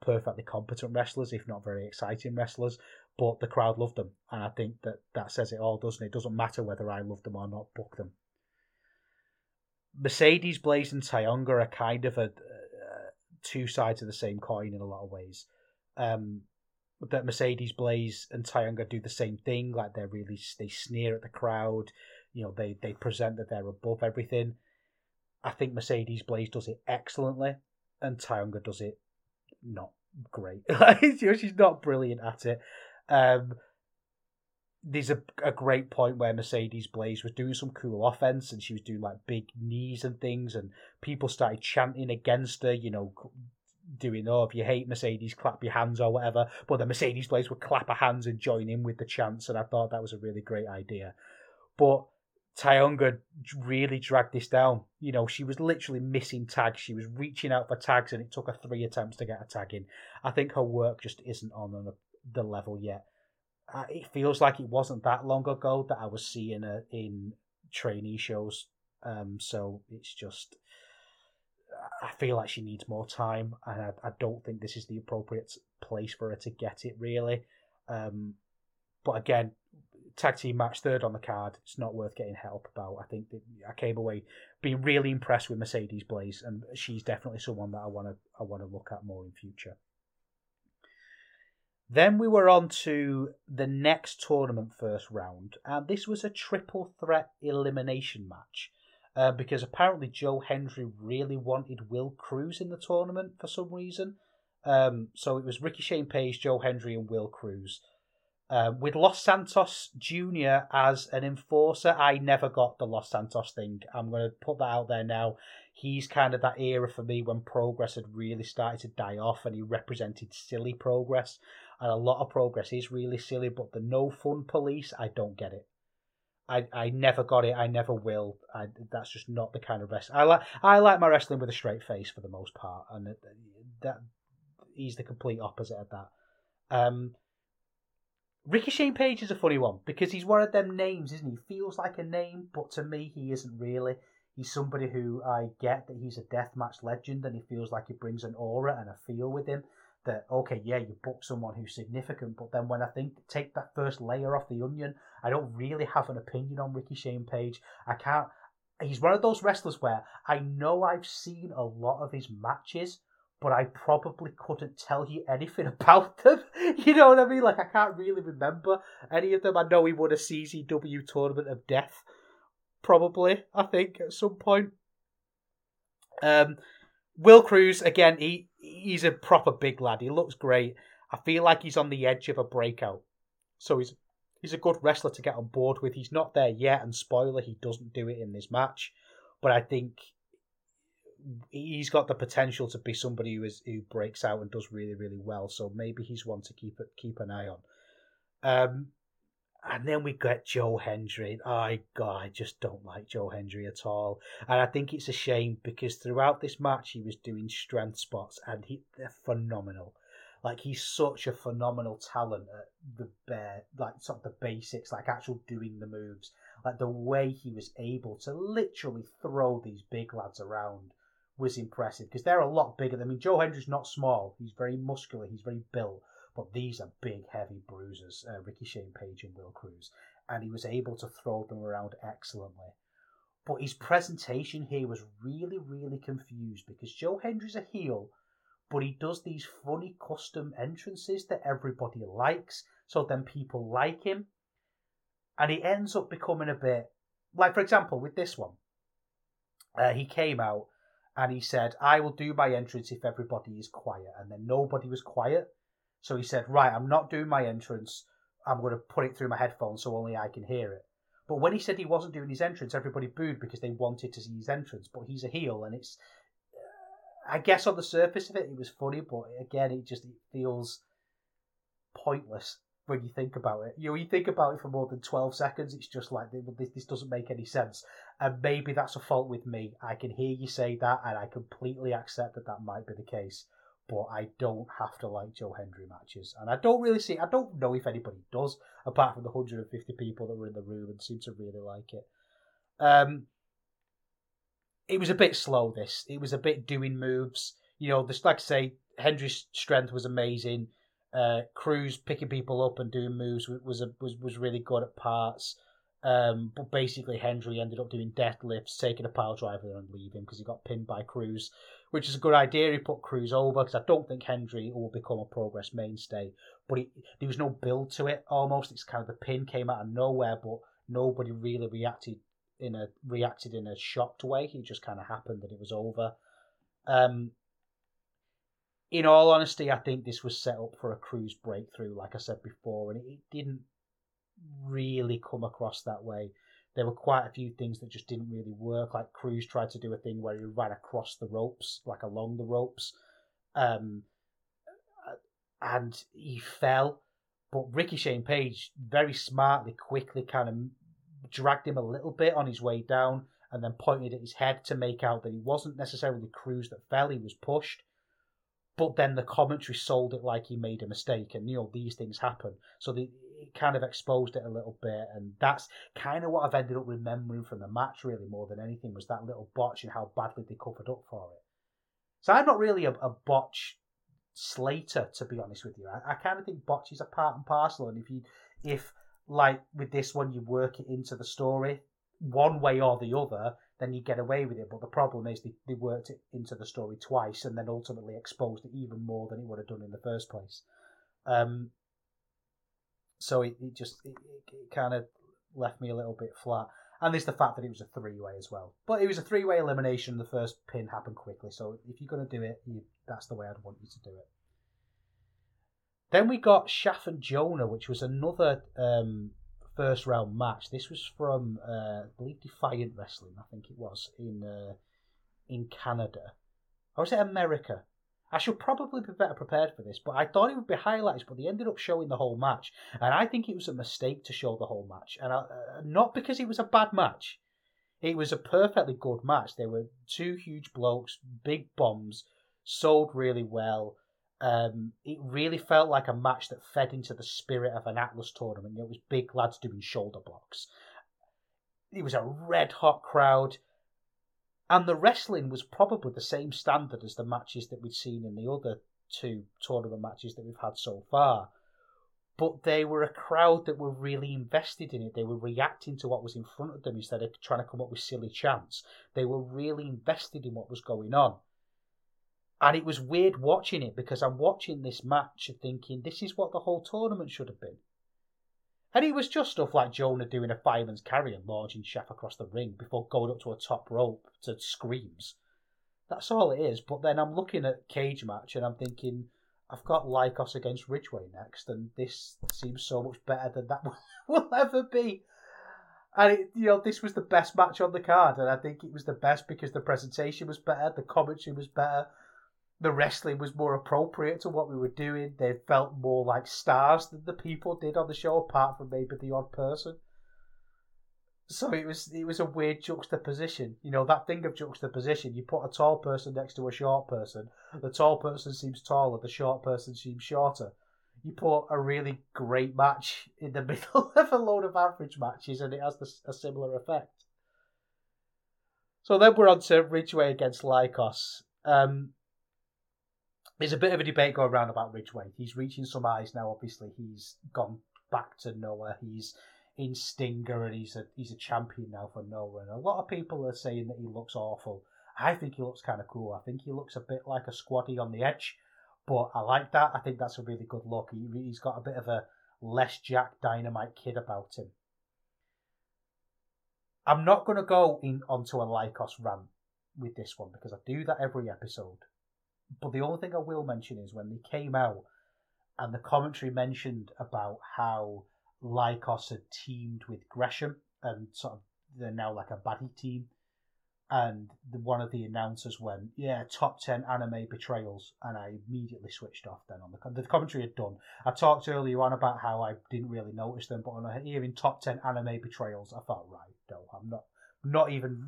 perfectly competent wrestlers, if not very exciting wrestlers. But the crowd loved them. And I think that that says it all, doesn't it? It doesn't matter whether I love them or not, book them. Mercedes Blaze and Taonga are kind of a, uh, two sides of the same coin in a lot of ways. Um, that Mercedes Blaze and Taonga do the same thing. Like, they're really, they sneer at the crowd. You know, they, they present that they're above everything. I think Mercedes Blaze does it excellently, and Taonga does it not great. She's not brilliant at it. Um, there's a, a great point where Mercedes Blaze was doing some cool offense, and she was doing like big knees and things, and people started chanting against her, you know, doing, oh, if you hate Mercedes, clap your hands or whatever. But the Mercedes Blaze would clap her hands and join in with the chants, and I thought that was a really great idea. But Taonga really dragged this down. You know, she was literally missing tags. She was reaching out for tags, and it took her three attempts to get a tag in. I think her work just isn't on the level yet. It feels like it wasn't that long ago that I was seeing her in trainee shows. Um, so it's just, I feel like she needs more time, and I, I don't think this is the appropriate place for her to get it, really. Um, but again, tag team match, third on the card. It's not worth getting help about. I think that I came away being really impressed with Mercedes Blaze, and she's definitely someone that I want to I want to look at more in future. Then we were on to the next tournament first round, and this was a triple threat elimination match, uh, because apparently Joe Hendry really wanted Will Cruz in the tournament for some reason. Um, so it was Ricky Shane Page, Joe Hendry, and Will Cruz. Uh, with Los Santos Junior as an enforcer. I never got the Los Santos thing. I'm going to put that out there now. He's kind of that era for me when Progress had really started to die off, and he represented silly Progress. And a lot of Progress is really silly, but the No Fun Police, I don't get it. I, I never got it. I never will. I, that's just not the kind of wrestling. I like I like my wrestling with a straight face for the most part, and that he's the complete opposite of that. Um. Ricky Shane Page is a funny one, because he's one of them names, isn't he? He feels like a name, but to me, he isn't really. He's somebody who I get that he's a deathmatch legend, and he feels like he brings an aura and a feel with him that, okay, yeah, you book someone who's significant, but then when I think, take that first layer off the onion, I don't really have an opinion on Ricky Shane Page. I can't. He's one of those wrestlers where I know I've seen a lot of his matches, but I probably couldn't tell you anything about them. You know what I mean? Like, I can't really remember any of them. I know he won a C Z W Tournament of Death, probably, I think, at some point. Um, Will Cruz, again, he he's a proper big lad. He looks great. I feel like he's on the edge of a breakout. So he's he's a good wrestler to get on board with. He's not there yet, and spoiler, he doesn't do it in this match. But I think he's got the potential to be somebody who is who breaks out and does really, really well. So maybe he's one to keep keep an eye on. Um, and then we get Joe Hendry. Oh, God, I just don't like Joe Hendry at all. And I think it's a shame because throughout this match he was doing strength spots, and he, they're phenomenal. Like, he's such a phenomenal talent at the bare, like, sort of the basics, like actual doing the moves. Like, the way he was able to literally throw these big lads around was impressive because they're a lot bigger. I mean, Joe Hendry's not small. He's very muscular. He's very built. But these are big, heavy bruisers, uh, Ricky Shane Page and Will Cruz. And he was able to throw them around excellently. But his presentation here was really, really confused because Joe Hendry's a heel, but he does these funny custom entrances that everybody likes. So then people like him. And he ends up becoming a bit... Like, for example, with this one, uh, he came out and he said, I will do my entrance if everybody is quiet. And then nobody was quiet. So he said, right, I'm not doing my entrance. I'm going to put it through my headphones so only I can hear it. But when he said he wasn't doing his entrance, everybody booed because they wanted to see his entrance. But he's a heel, and it's... I guess on the surface of it, it was funny, but again, it just it feels pointless when you think about it. You know, you think about it for more than twelve seconds, it's just like, this, this doesn't make any sense. And maybe that's a fault with me. I can hear you say that, and I completely accept that that might be the case, but I don't have to like Joe Hendry matches. And I don't really see, I don't know if anybody does, apart from the one hundred fifty people that were in the room and seem to really like it. Um... It was a bit slow, this. It was a bit doing moves. You know, this, like I say, Hendry's strength was amazing. Uh, Cruz picking people up and doing moves was a, was was really good at parts. Um, but basically, Hendry ended up doing deadlifts, taking a pile driver and leaving because he got pinned by Cruz, which is a good idea. He put Cruz over because I don't think Hendry will become a Progress mainstay. But he, there was no build to it almost. It's kind of the pin came out of nowhere, but nobody really reacted. In a reacted in a shocked way. It just kind of happened and it was over. Um, in all honesty, I think this was set up for a Cruz breakthrough, like I said before, and it, it didn't really come across that way. There were quite a few things that just didn't really work. Like Cruz tried to do a thing where he ran across the ropes, like along the ropes, um, and he fell. But Ricky Shane Page very smartly, quickly kind of dragged him a little bit on his way down and then pointed at his head to make out that he wasn't necessarily Cruz that fell, he was pushed. But then the commentary sold it like he made a mistake, and you know, these things happen. So they, it kind of exposed it a little bit, and that's kind of what I've ended up remembering from the match really more than anything, was that little botch and how badly they covered up for it. So I'm not really a, a botch slater, to be honest with you. I, I kind of think botches are part and parcel, and if you... if like with this one, you work it into the story one way or the other, then you get away with it. But the problem is they, they worked it into the story twice and then ultimately exposed it even more than it would have done in the first place. Um, so it, it just it, it, it kind of left me a little bit flat. And there's the fact that it was a three-way as well. But it was a three-way elimination. The first pin happened quickly. So if you're going to do it, you, that's the way I'd want you to do it. Then we got Schaff and Jonah, which was another um, first-round match. This was from, uh, I believe, Defiant Wrestling, I think it was, in uh, in Canada. Or was it America? I should probably be better prepared for this, but I thought it would be highlights, but they ended up showing the whole match. And I think it was a mistake to show the whole match. and I, uh, Not because it was a bad match. It was a perfectly good match. There were two huge blokes, big bombs, sold really well. Um, it really felt like a match that fed into the spirit of an Atlas tournament. It was big lads doing shoulder blocks. It was a red-hot crowd. And the wrestling was probably the same standard as the matches that we'd seen in the other two tournament matches that we've had so far. But they were a crowd that were really invested in it. They were reacting to what was in front of them instead of trying to come up with silly chants. They were really invested in what was going on. And it was weird watching it because I'm watching this match and thinking this is what the whole tournament should have been. And it was just stuff like Jonah doing a fireman's carry and launching Schaff across the ring before going up to a top rope to screams. That's all it is. But then I'm looking at Cage Match and I'm thinking, I've got Lykos against Ridgeway next, and this seems so much better than that will ever be. And, it, you know, this was the best match on the card, and I think it was the best because the presentation was better, the commentary was better, the wrestling was more appropriate to what we were doing. They felt more like stars than the people did on the show, apart from maybe the odd person. So it was it was a weird juxtaposition. You know, that thing of juxtaposition, you put a tall person next to a short person, the tall person seems taller, the short person seems shorter. You put a really great match in the middle of a load of average matches and it has this, a similar effect. So then we're on to Ridgeway against Lykos. Um, there's a bit of a debate going around about Ridgeway. He's reaching some highs now, obviously. He's gone back to Noah. He's in Stinger and he's a, he's a champion now for Noah. And a lot of people are saying that he looks awful. I think he looks kind of cool. I think he looks a bit like a squaddy on the edge. But I like that. I think that's a really good look. He, he's got a bit of a less Jack Dynamite Kid about him. I'm not going to go in onto a Lykos rant with this one because I do that every episode. But the only thing I will mention is when they came out and the commentary mentioned about how Lykos had teamed with Gresham and sort of they're now like a baddie team. And one of the announcers went, yeah, top ten anime betrayals. And I immediately switched off then on the, the commentary had done. I talked earlier on about how I didn't really notice them, but on hearing top ten anime betrayals, I thought, right, no, I'm not, not even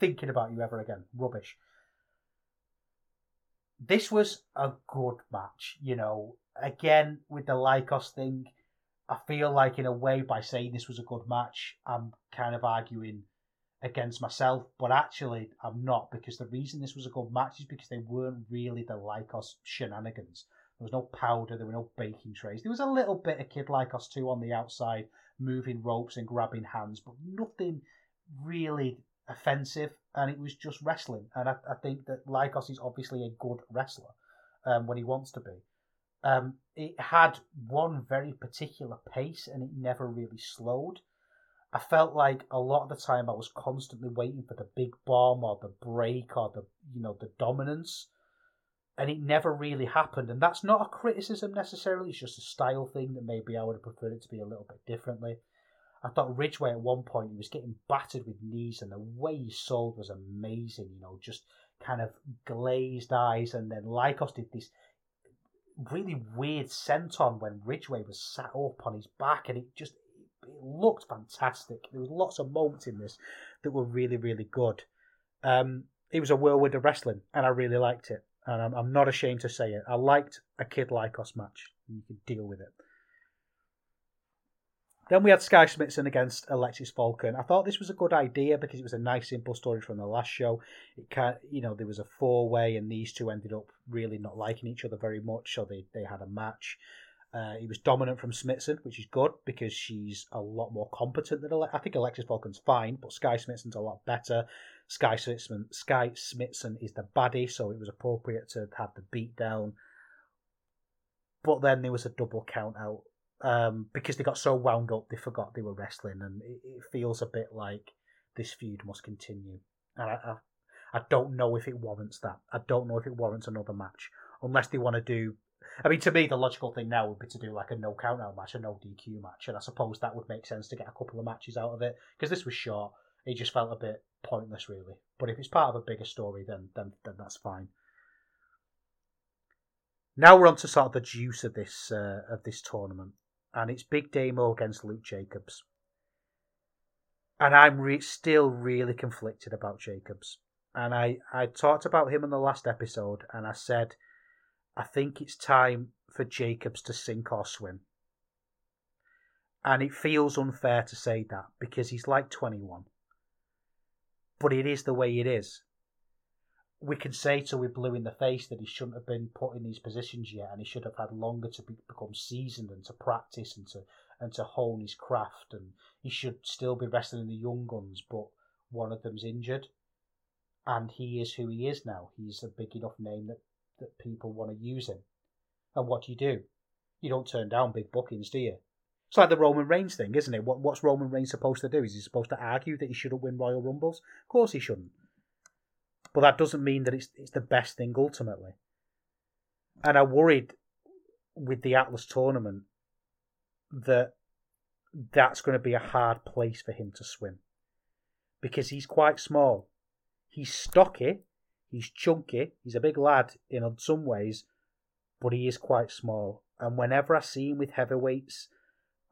thinking about you ever again. Rubbish. This was a good match, you know. Again, with the Lykos thing, I feel like in a way by saying this was a good match, I'm kind of arguing against myself, but actually I'm not, because the reason this was a good match is because they weren't really the Lykos shenanigans. There was no powder, there were no baking trays. There was a little bit of Kid Lykos too on the outside, moving ropes and grabbing hands, but nothing really offensive, and it was just wrestling. And I, I think that Lykos is obviously a good wrestler um, when he wants to be. Um, it had one very particular pace, and it never really slowed. I felt like a lot of the time I was constantly waiting for the big bomb or the break or the, you know, the dominance, and it never really happened. And that's not a criticism necessarily. It's just a style thing that maybe I would have preferred it to be a little bit differently. I thought Ridgeway at one point, he was getting battered with knees, and the way he sold was amazing, you know, just kind of glazed eyes. And then Lykos did this really weird senton when Ridgeway was sat up on his back, and it just... it looked fantastic. There was lots of moments in this that were really, really good. Um, it was a whirlwind of wrestling, and I really liked it. And I'm, I'm not ashamed to say it. I liked a Kid Lykos match. You could deal with it. Then we had Sky Smithson against Alexis Falcon. I thought this was a good idea because it was a nice, simple story from the last show. It can't, you know, there was a four-way, and these two ended up really not liking each other very much, so they, they had a match. Uh, he was dominant from Smithson, which is good because she's a lot more competent than Alexis. I think Alexis Falcon's fine, but Sky Smithson's a lot better. Sky Smithson, Sky Smithson is the baddie, so it was appropriate to have the beat down. But then there was a double count out um, because they got so wound up they forgot they were wrestling, and it, it feels a bit like this feud must continue. And I, I, I don't know if it warrants that. I don't know if it warrants another match unless they want to do. I mean, to me, the logical thing now would be to do like a no count-out match, a no D Q match, and I suppose that would make sense to get a couple of matches out of it, because this was short. It just felt a bit pointless, really. But if it's part of a bigger story, then then, then that's fine. Now we're on to sort of the juice of this uh, of this tournament, and it's Big Damo against Luke Jacobs. And I'm re- still really conflicted about Jacobs. And I, I talked about him in the last episode, and I said... I think it's time for Jacobs to sink or swim. And it feels unfair to say that because he's like twenty-one. But it is the way it is. We can say till we're blue in the face that he shouldn't have been put in these positions yet, and he should have had longer to be, become seasoned and to practice and to and to hone his craft, and he should still be wrestling the young guns, but one of them's injured. And he is who he is now. He's a big enough name that that people want to use him. And what do you do? You don't turn down big bookings, do you? It's like the Roman Reigns thing, isn't it? What, what's Roman Reigns supposed to do? Is he supposed to argue that he shouldn't win Royal Rumbles? Of course he shouldn't. but that doesn't mean that it's it's the best thing ultimately. And I worried with the Atlas tournament that that's going to be a hard place for him to swim because he's quite small. He's stocky, he's chunky, he's a big lad in some ways, but he is quite small. And whenever I see him with heavyweights,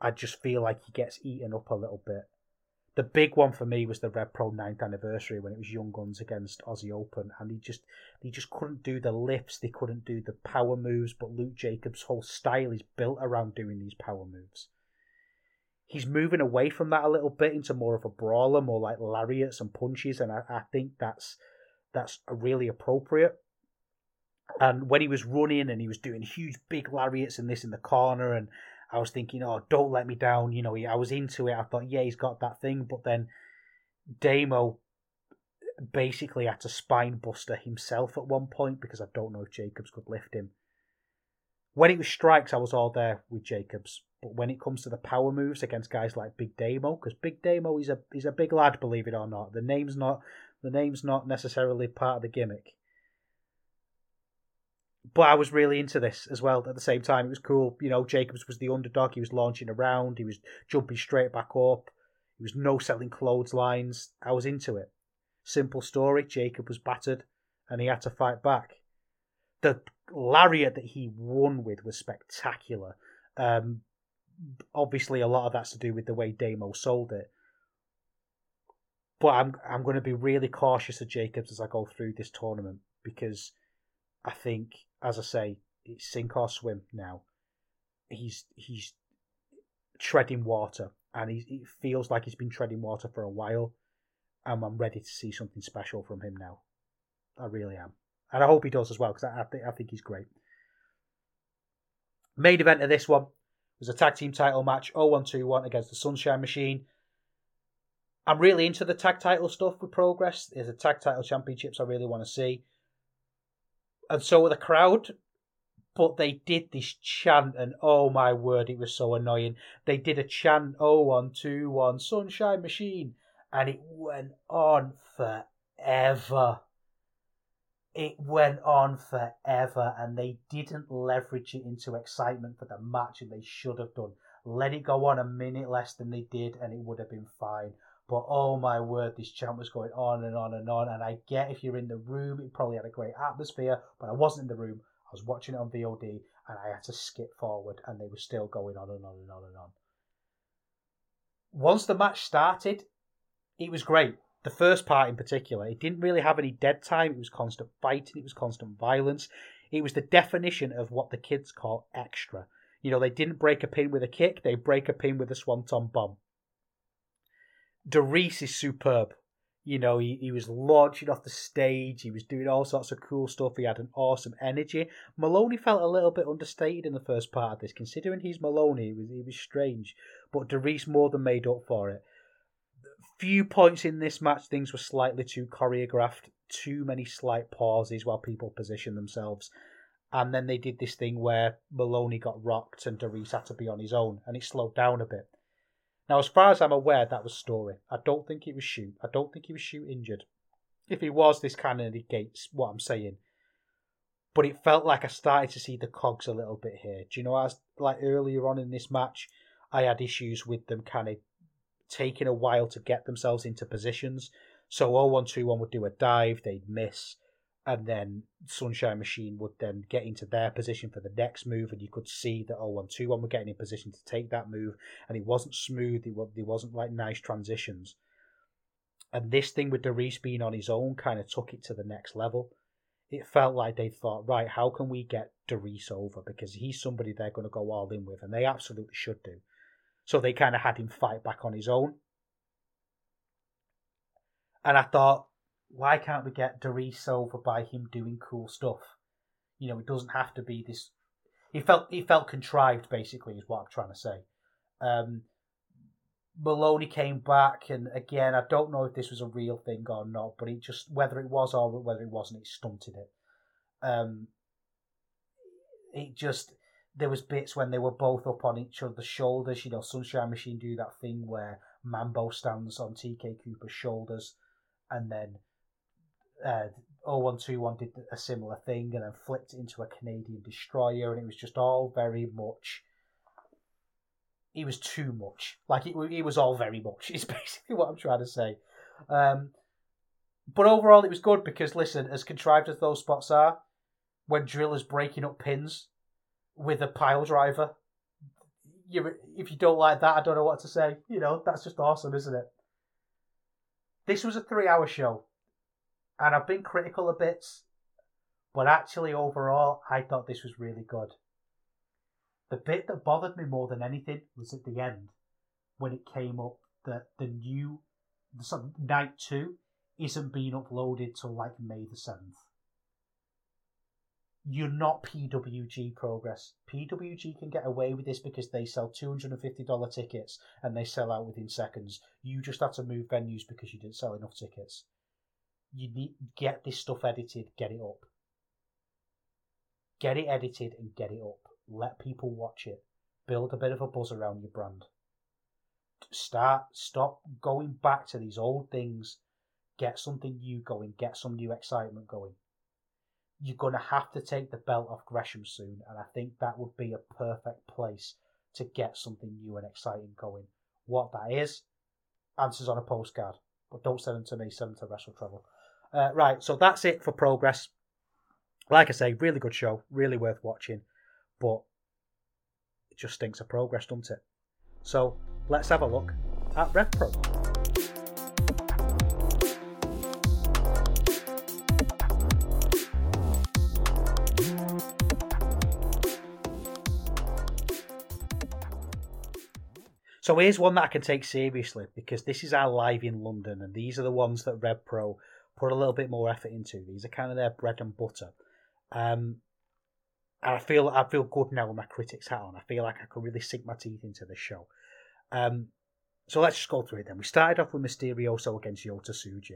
I just feel like he gets eaten up a little bit. The big one for me was the RevPro ninth anniversary when it was Young Guns against Aussie Open, and he just he just couldn't do the lifts, they couldn't do the power moves, but Luke Jacobs' whole style is built around doing these power moves. He's moving away from that a little bit into more of a brawler, more like lariats and punches, and I, I think that's that's really appropriate. And when he was running and he was doing huge big lariats and this in the corner, and I was thinking, oh, don't let me down. You know, I was into it. I thought, yeah, he's got that thing. But then Damo basically had to spine buster himself at one point because I don't know if Jacobs could lift him. When it was strikes, I was all there with Jacobs. But when it comes to the power moves against guys like Big Damo, because Big Damo is a he's a big lad, believe it or not. The name's not the name's not necessarily part of the gimmick. But I was really into this as well. At the same time, it was cool. You know, Jacobs was the underdog. He was launching around. He was jumping straight back up. He was no selling clotheslines. I was into it. Simple story. Jacob was battered and he had to fight back. The lariat that he won with was spectacular. Um, obviously, a lot of that's to do with the way Damo sold it. But I'm, I'm going to be really cautious of Jacobs as I go through this tournament because I think, as I say, it's sink or swim now. He's he's treading water, and he, it feels like he's been treading water for a while, and I'm ready to see something special from him now. I really am. And I hope he does as well, because I, I, th- I think he's great. Main event of this one was a tag team title match, oh one two one against the Sunshine Machine. I'm really into the tag title stuff with Progress. There's a tag title championships I really want to see. And so were the crowd, but they did this chant, and oh my word, it was so annoying. They did a chant, oh one two one, Sunshine Machine, and it went on forever. It went on forever, and they didn't leverage it into excitement for the match, and they should have done. Let it go on a minute less than they did, and it would have been fine. But oh my word, this chant was going on and on and on. And I get if you're in the room, it probably had a great atmosphere. But I wasn't in the room. I was watching it on V O D and I had to skip forward. And they were still going on and on and on and on. Once the match started, it was great. The first part in particular, it didn't really have any dead time. It was constant fighting. It was constant violence. It was the definition of what the kids call extra. You know, they didn't break a pin with a kick. They break a pin with a swanton bomb. Dereiss is superb. You know, he, he was launching off the stage. He was doing all sorts of cool stuff. He had an awesome energy. Maloney felt a little bit understated in the first part of this. Considering he's Maloney, he was, he was strange. But Dereiss more than made up for it. Few points in this match, things were slightly too choreographed. Too many slight pauses while people positioned themselves. And then they did this thing where Maloney got rocked and Dereiss had to be on his own. And it slowed down a bit. Now, as far as I'm aware, that was Story. I don't think it was Shoot. I don't think he was Shoot injured. If he was, this kind of negates what I'm saying. But it felt like I started to see the cogs a little bit here. Do you know, as like earlier on in this match, I had issues with them kind of taking a while to get themselves into positions. So oh one two one would do a dive, they'd miss, and then Sunshine Machine would then get into their position for the next move, and you could see that oh one two one were getting in position to take that move, and it wasn't smooth, there wasn't like nice transitions. And this thing with Dereiss being on his own kind of took it to the next level. It felt like they thought, right, how can we get Dereiss over, because he's somebody they're going to go all in with, and they absolutely should do. So they kind of had him fight back on his own. And I thought, why can't we get Dereiss over by him doing cool stuff? You know, it doesn't have to be this. It felt it felt contrived, basically, is what I'm trying to say. Um, Maloney came back, and again, I don't know if this was a real thing or not, but it just whether it was or whether it wasn't, it stunted it. Um, it just there was bits when they were both up on each other's shoulders. You know, Sunshine Machine do that thing where Mambo stands on T K Cooper's shoulders, and then uh, oh one two one did a similar thing and then flipped it into a Canadian destroyer, and it was just all very much. It was too much. Like, it, it was all very much, is basically what I'm trying to say. Um, but overall, it was good because, listen, as contrived as those spots are, when Driller's breaking up pins with a pile driver, you, if you don't like that, I don't know what to say. You know, that's just awesome, isn't it? This was a three-hour show, and I've been critical of bits, but actually, overall, I thought this was really good. The bit that bothered me more than anything was at the end, when it came up that the new the, night two isn't being uploaded till like May the seventh. You're not P W G Progress. P W G can get away with this because they sell two hundred fifty dollars tickets and they sell out within seconds. You just have to move venues because you didn't sell enough tickets. You need get this stuff edited, get it up. Get it edited and get it up. Let people watch it. Build a bit of a buzz around your brand. Start, stop going back to these old things. Get something new going. Get some new excitement going. You're going to have to take the belt off Gresham soon, and I think that would be a perfect place to get something new and exciting going. What that is, answers on a postcard. But don't send them to me, send them to Wrestle Travel. Uh, right, so that's it for Progress. Like I say, really good show, really worth watching. But it just stinks of Progress, doesn't it? So let's have a look at RevPro. So here's one that I can take seriously because this is our live in London, and these are the ones that RevPro put a little bit more effort into. These are kind of their bread and butter. Um, And I feel I feel good now with my critics hat on. I feel like I can really sink my teeth into this show. Um, so let's just go through it then. We started off with Mysterioso against Yota Tsuji.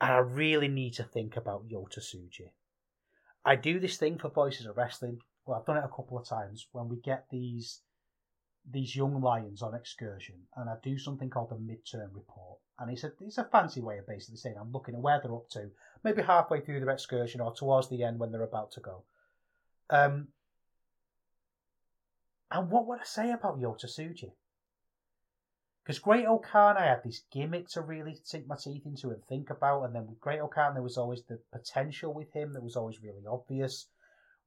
And I really need to think about Yota Tsuji. I do this thing for Voices of Wrestling. Well, I've done it a couple of times when we get these these young lions on excursion. And I do something called a midterm report. And it's a, it's a fancy way of basically saying I'm looking at where they're up to. Maybe halfway through their excursion or towards the end when they're about to go. Um, and what would I say about Yota Tsuji? Because Great-O-Khan, I had this gimmick to really sink my teeth into and think about, and then with Great-O-Khan there was always the potential with him that was always really obvious.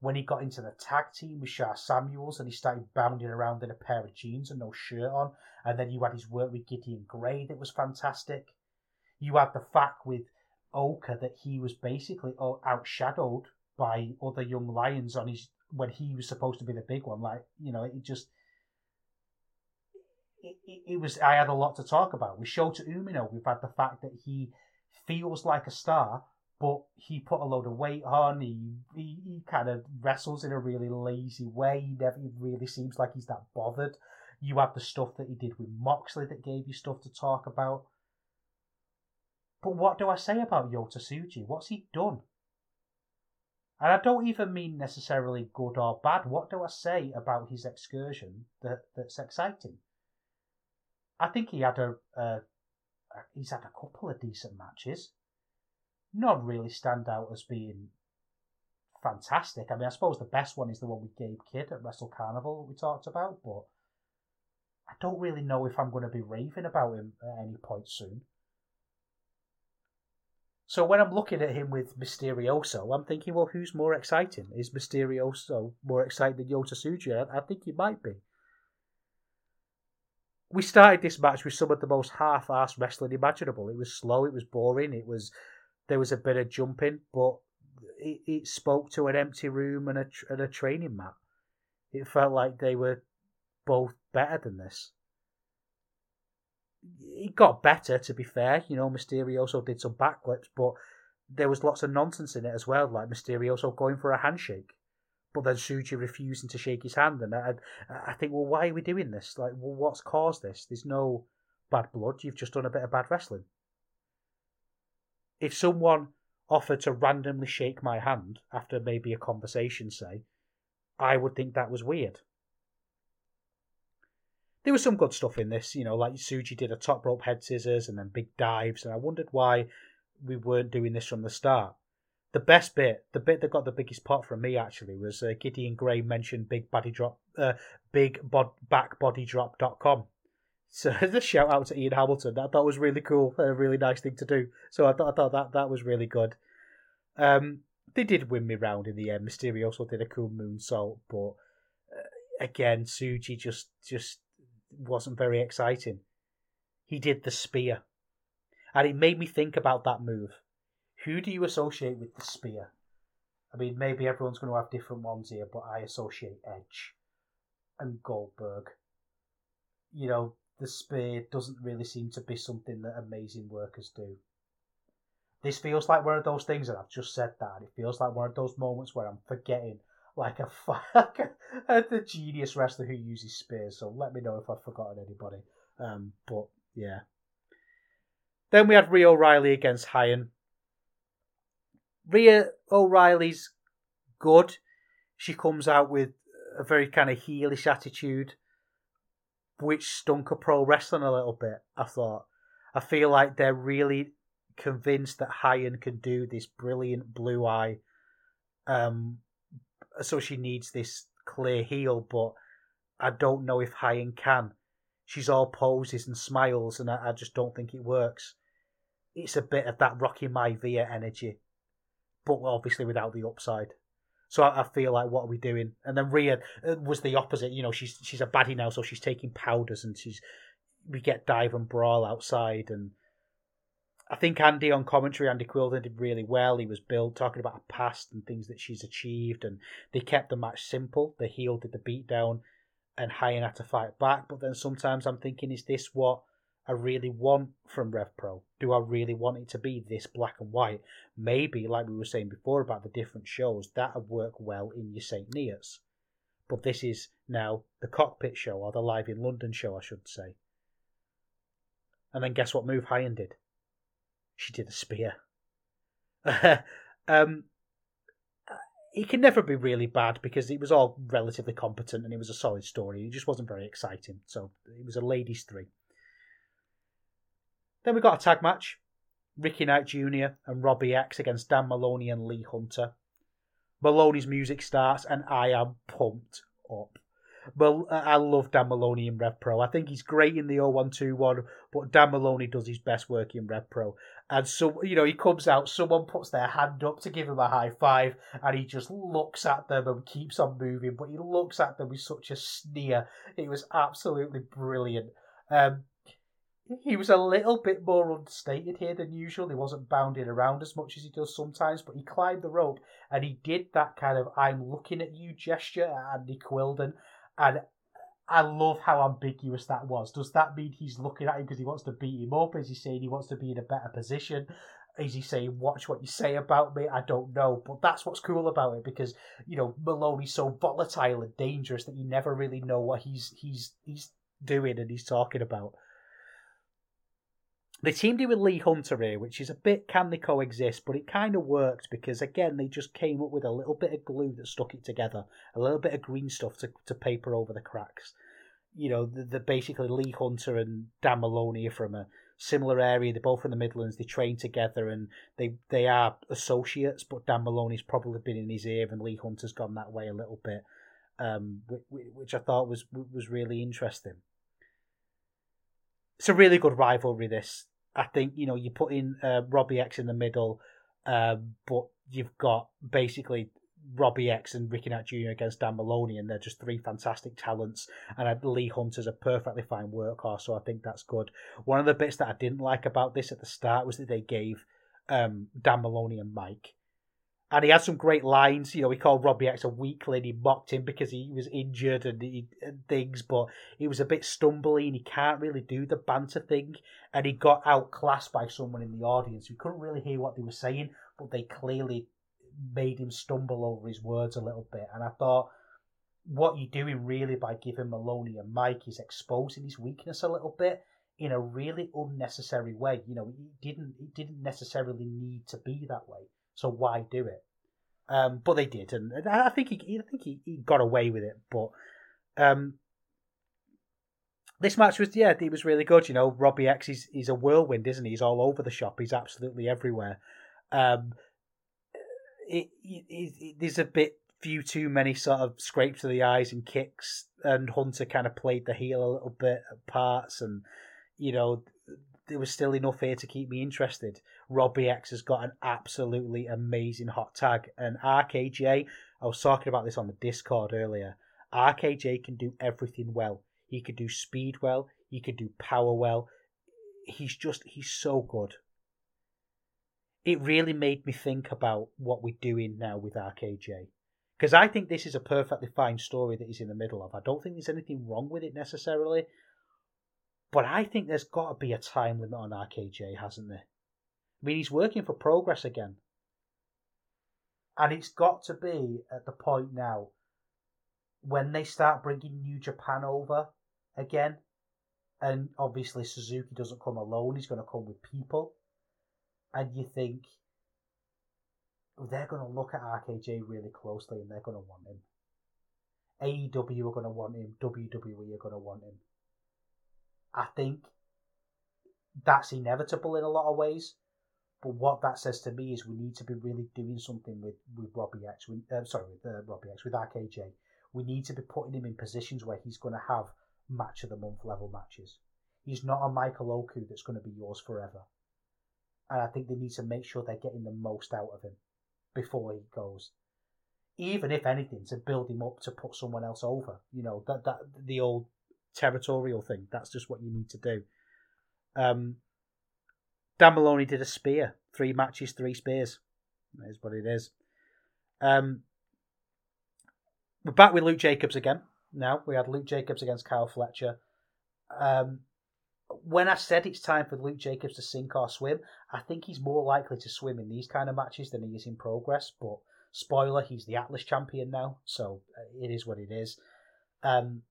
When he got into the tag team with Shar Samuels and he started bounding around in a pair of jeans and no shirt on, and then you had his work with Gideon Gray that was fantastic. You had the fact with Oka that he was basically outshadowed by other young lions on his when he was supposed to be the big one. Like, you know, it just it, it, it was I had a lot to talk about. With Shota Umino, we've had the fact that he feels like a star, but he put a load of weight on, he he, he kind of wrestles in a really lazy way, he never he really seems like he's that bothered. You have the stuff that he did with Moxley that gave you stuff to talk about. But what do I say about Yota Tsuji? What's he done? And I don't even mean necessarily good or bad. What do I say about his excursion that, that's exciting? I think he had a uh, he's had a couple of decent matches. None really stand out as being fantastic. I mean, I suppose the best one is the one with Gabe Kidd at Wrestle Carnival that we talked about, but I don't really know if I'm going to be raving about him at any point soon. So when I'm looking at him with Mysterioso, I'm thinking, well, who's more exciting? Is Mysterioso more exciting than Yota Tsuji? I think he might be. We started this match with some of the most half-assed wrestling imaginable. It was slow, it was boring, it was there was a bit of jumping, but it, it spoke to an empty room and a, and a training mat. It felt like they were both better than this. It got better, to be fair. You know, Mysterioso did some backflips, but there was lots of nonsense in it as well, like Mysterioso going for a handshake, but then Tsuji refusing to shake his hand. And I, I think, well, why are we doing this? Like, well, what's caused this? There's no bad blood. You've just done a bit of bad wrestling. If someone offered to randomly shake my hand after maybe a conversation, say, I would think that was weird. There was some good stuff in this, you know, like Tsuji did a top rope head scissors and then big dives, and I wondered why we weren't doing this from the start. The best bit, the bit that got the biggest pot from me actually, was uh, Gideon Gray mentioned Big Body Drop, uh, Big bod, Back Body Drop dot com. So the shout out to Ian Hamilton, that I thought was really cool, a really nice thing to do. So I thought I thought that that was really good. Um, they did win me round in the end. Mysterio also did a cool moonsault, but uh, again, Tsuji just just wasn't very exciting. He did the spear, and it made me think about that move. Who do you associate with the spear? I mean, maybe everyone's going to have different ones here, but I associate Edge and Goldberg. You know, the spear doesn't really seem to be something that amazing workers do. This feels like one of those things, and I've just said that, and it feels like one of those moments where I'm forgetting, like a fuck, the genius wrestler who uses spears, so let me know if I've forgotten anybody. Um, but, yeah. Then we had Rhea O'Reilly against Hayden. Rhea O'Reilly's good. She comes out with a very kind of heelish attitude, which stunk of pro wrestling a little bit, I thought. I feel like they're really convinced that Hayden can do this brilliant blue eye, um, so she needs this clear heel, but I don't know if Hayden can. She's all poses and smiles, and I, I just don't think it works. It's a bit of that Rocky Maivia energy, but obviously without the upside. So I, I feel like, what are we doing? And then Rhea was the opposite. You know, she's she's a baddie now, so she's taking powders, and she's we get dive and brawl outside. And I think Andy on commentary, Andy Quilden, did really well. He was billed talking about her past and things that she's achieved, and they kept the match simple. The heel did the beatdown, and Hayden had to fight back. But then sometimes I'm thinking, is this what I really want from RevPro? Do I really want it to be this black and white? Maybe, like we were saying before about the different shows, that would work well in your Saint Neots. But this is now the Cockpit show, or the Live in London show, I should say. And then guess what move Hayden did? She did a spear. um, it can never be really bad, because it was all relatively competent and it was a solid story. It just wasn't very exciting. So it was a ladies' three. Then we got a tag match. Ricky Knight Junior and Robbie X against Dan Maloney and Lee Hunter. Maloney's music starts, and I am pumped up. But I love Dan Maloney in RevPro. I think he's great in the oh one two one, but Dan Maloney does his best work in RevPro. And so, you know, he comes out, someone puts their hand up to give him a high five, and he just looks at them and keeps on moving, but he looks at them with such a sneer. It was absolutely brilliant. Um, He was a little bit more understated here than usual. He wasn't bounding around as much as he does sometimes, but he climbed the rope and he did that kind of I'm looking at you gesture at Andy Quilden. And I love how ambiguous that was. Does that mean he's looking at him because he wants to beat him up? Is he saying he wants to be in a better position? Is he saying, watch what you say about me? I don't know. But that's what's cool about it, because, you know, Maloney's so volatile and dangerous that you never really know what he's he's he's doing and he's talking about. They teamed in with Lee Hunter here, which is a bit, can they coexist? But it kind of worked, because, again, they just came up with a little bit of glue that stuck it together. A little bit of green stuff to, to paper over the cracks. You know, the, the basically Lee Hunter and Dan Maloney are from a similar area. They're both from the Midlands. They train together, and they, they are associates, but Dan Maloney's probably been in his ear, and Lee Hunter's gone that way a little bit, um, which I thought was was really interesting. It's a really good rivalry, this. I think, you know, you put in uh, Robbie X in the middle, um, but you've got basically Robbie X and Ricky Knight Junior against Dan Maloney, and they're just three fantastic talents, and I, Lee Hunter's a perfectly fine workhorse, so I think that's good. One of the bits that I didn't like about this at the start was that they gave um, Dan Maloney a mic. And he had some great lines. You know, he called Robbie X a weakling. He mocked him because he was injured and, he, and things, but it was a bit stumbly and he can't really do the banter thing. And he got outclassed by someone in the audience who couldn't really hear what they were saying, but they clearly made him stumble over his words a little bit. And I thought, what you're doing really by giving Maloney a mic is exposing his weakness a little bit in a really unnecessary way. You know, it didn't, it didn't necessarily need to be that way. So why do it? Um, but they did, and I think he, I think he, he got away with it. But um, this match was, yeah, it was really good. You know, Robbie X is he's a whirlwind, isn't he? He's all over the shop. He's absolutely everywhere. Um, it, it, it, there's a bit few too many sort of scrapes of the eyes and kicks, and Hunter kind of played the heel a little bit at parts, and, you know, there was still enough here to keep me interested. Robbie X has got an absolutely amazing hot tag, and R K J, I was talking about this on the Discord earlier, R K J can do everything well. He could do speed well. He could do power well. He's just, he's so good. It really made me think about what we're doing now with R K J. Because I think this is a perfectly fine story that he's in the middle of. I don't think there's anything wrong with it necessarily. But I think there's got to be a time limit on R K J, hasn't there? I mean, he's working for Progress again. And it's got to be at the point now when they start bringing New Japan over again, and obviously Suzuki doesn't come alone, he's going to come with people, and you think, well, they're going to look at R K J really closely and they're going to want him. A E W are going to want him, W W E are going to want him. I think that's inevitable in a lot of ways, but what that says to me is we need to be really doing something with, with Robbie X, with, uh, sorry, with uh, Robbie X, with R K J. We need to be putting him in positions where he's going to have match of the month level matches. He's not a Michael Oku that's going to be yours forever. And I think they need to make sure they're getting the most out of him before he goes. Even if anything, to build him up to put someone else over. You know, that that the old territorial thing. That's just what you need to do. Um, Dan Maloney did a spear. Three matches, three spears. That is what it is. Um... We're back with Luke Jacobs again. Now, we had Luke Jacobs against Kyle Fletcher. Um, when I said it's time for Luke Jacobs to sink or swim, I think he's more likely to swim in these kind of matches than he is in Progress. But, spoiler, he's the Atlas champion now, so it is what it is. Um,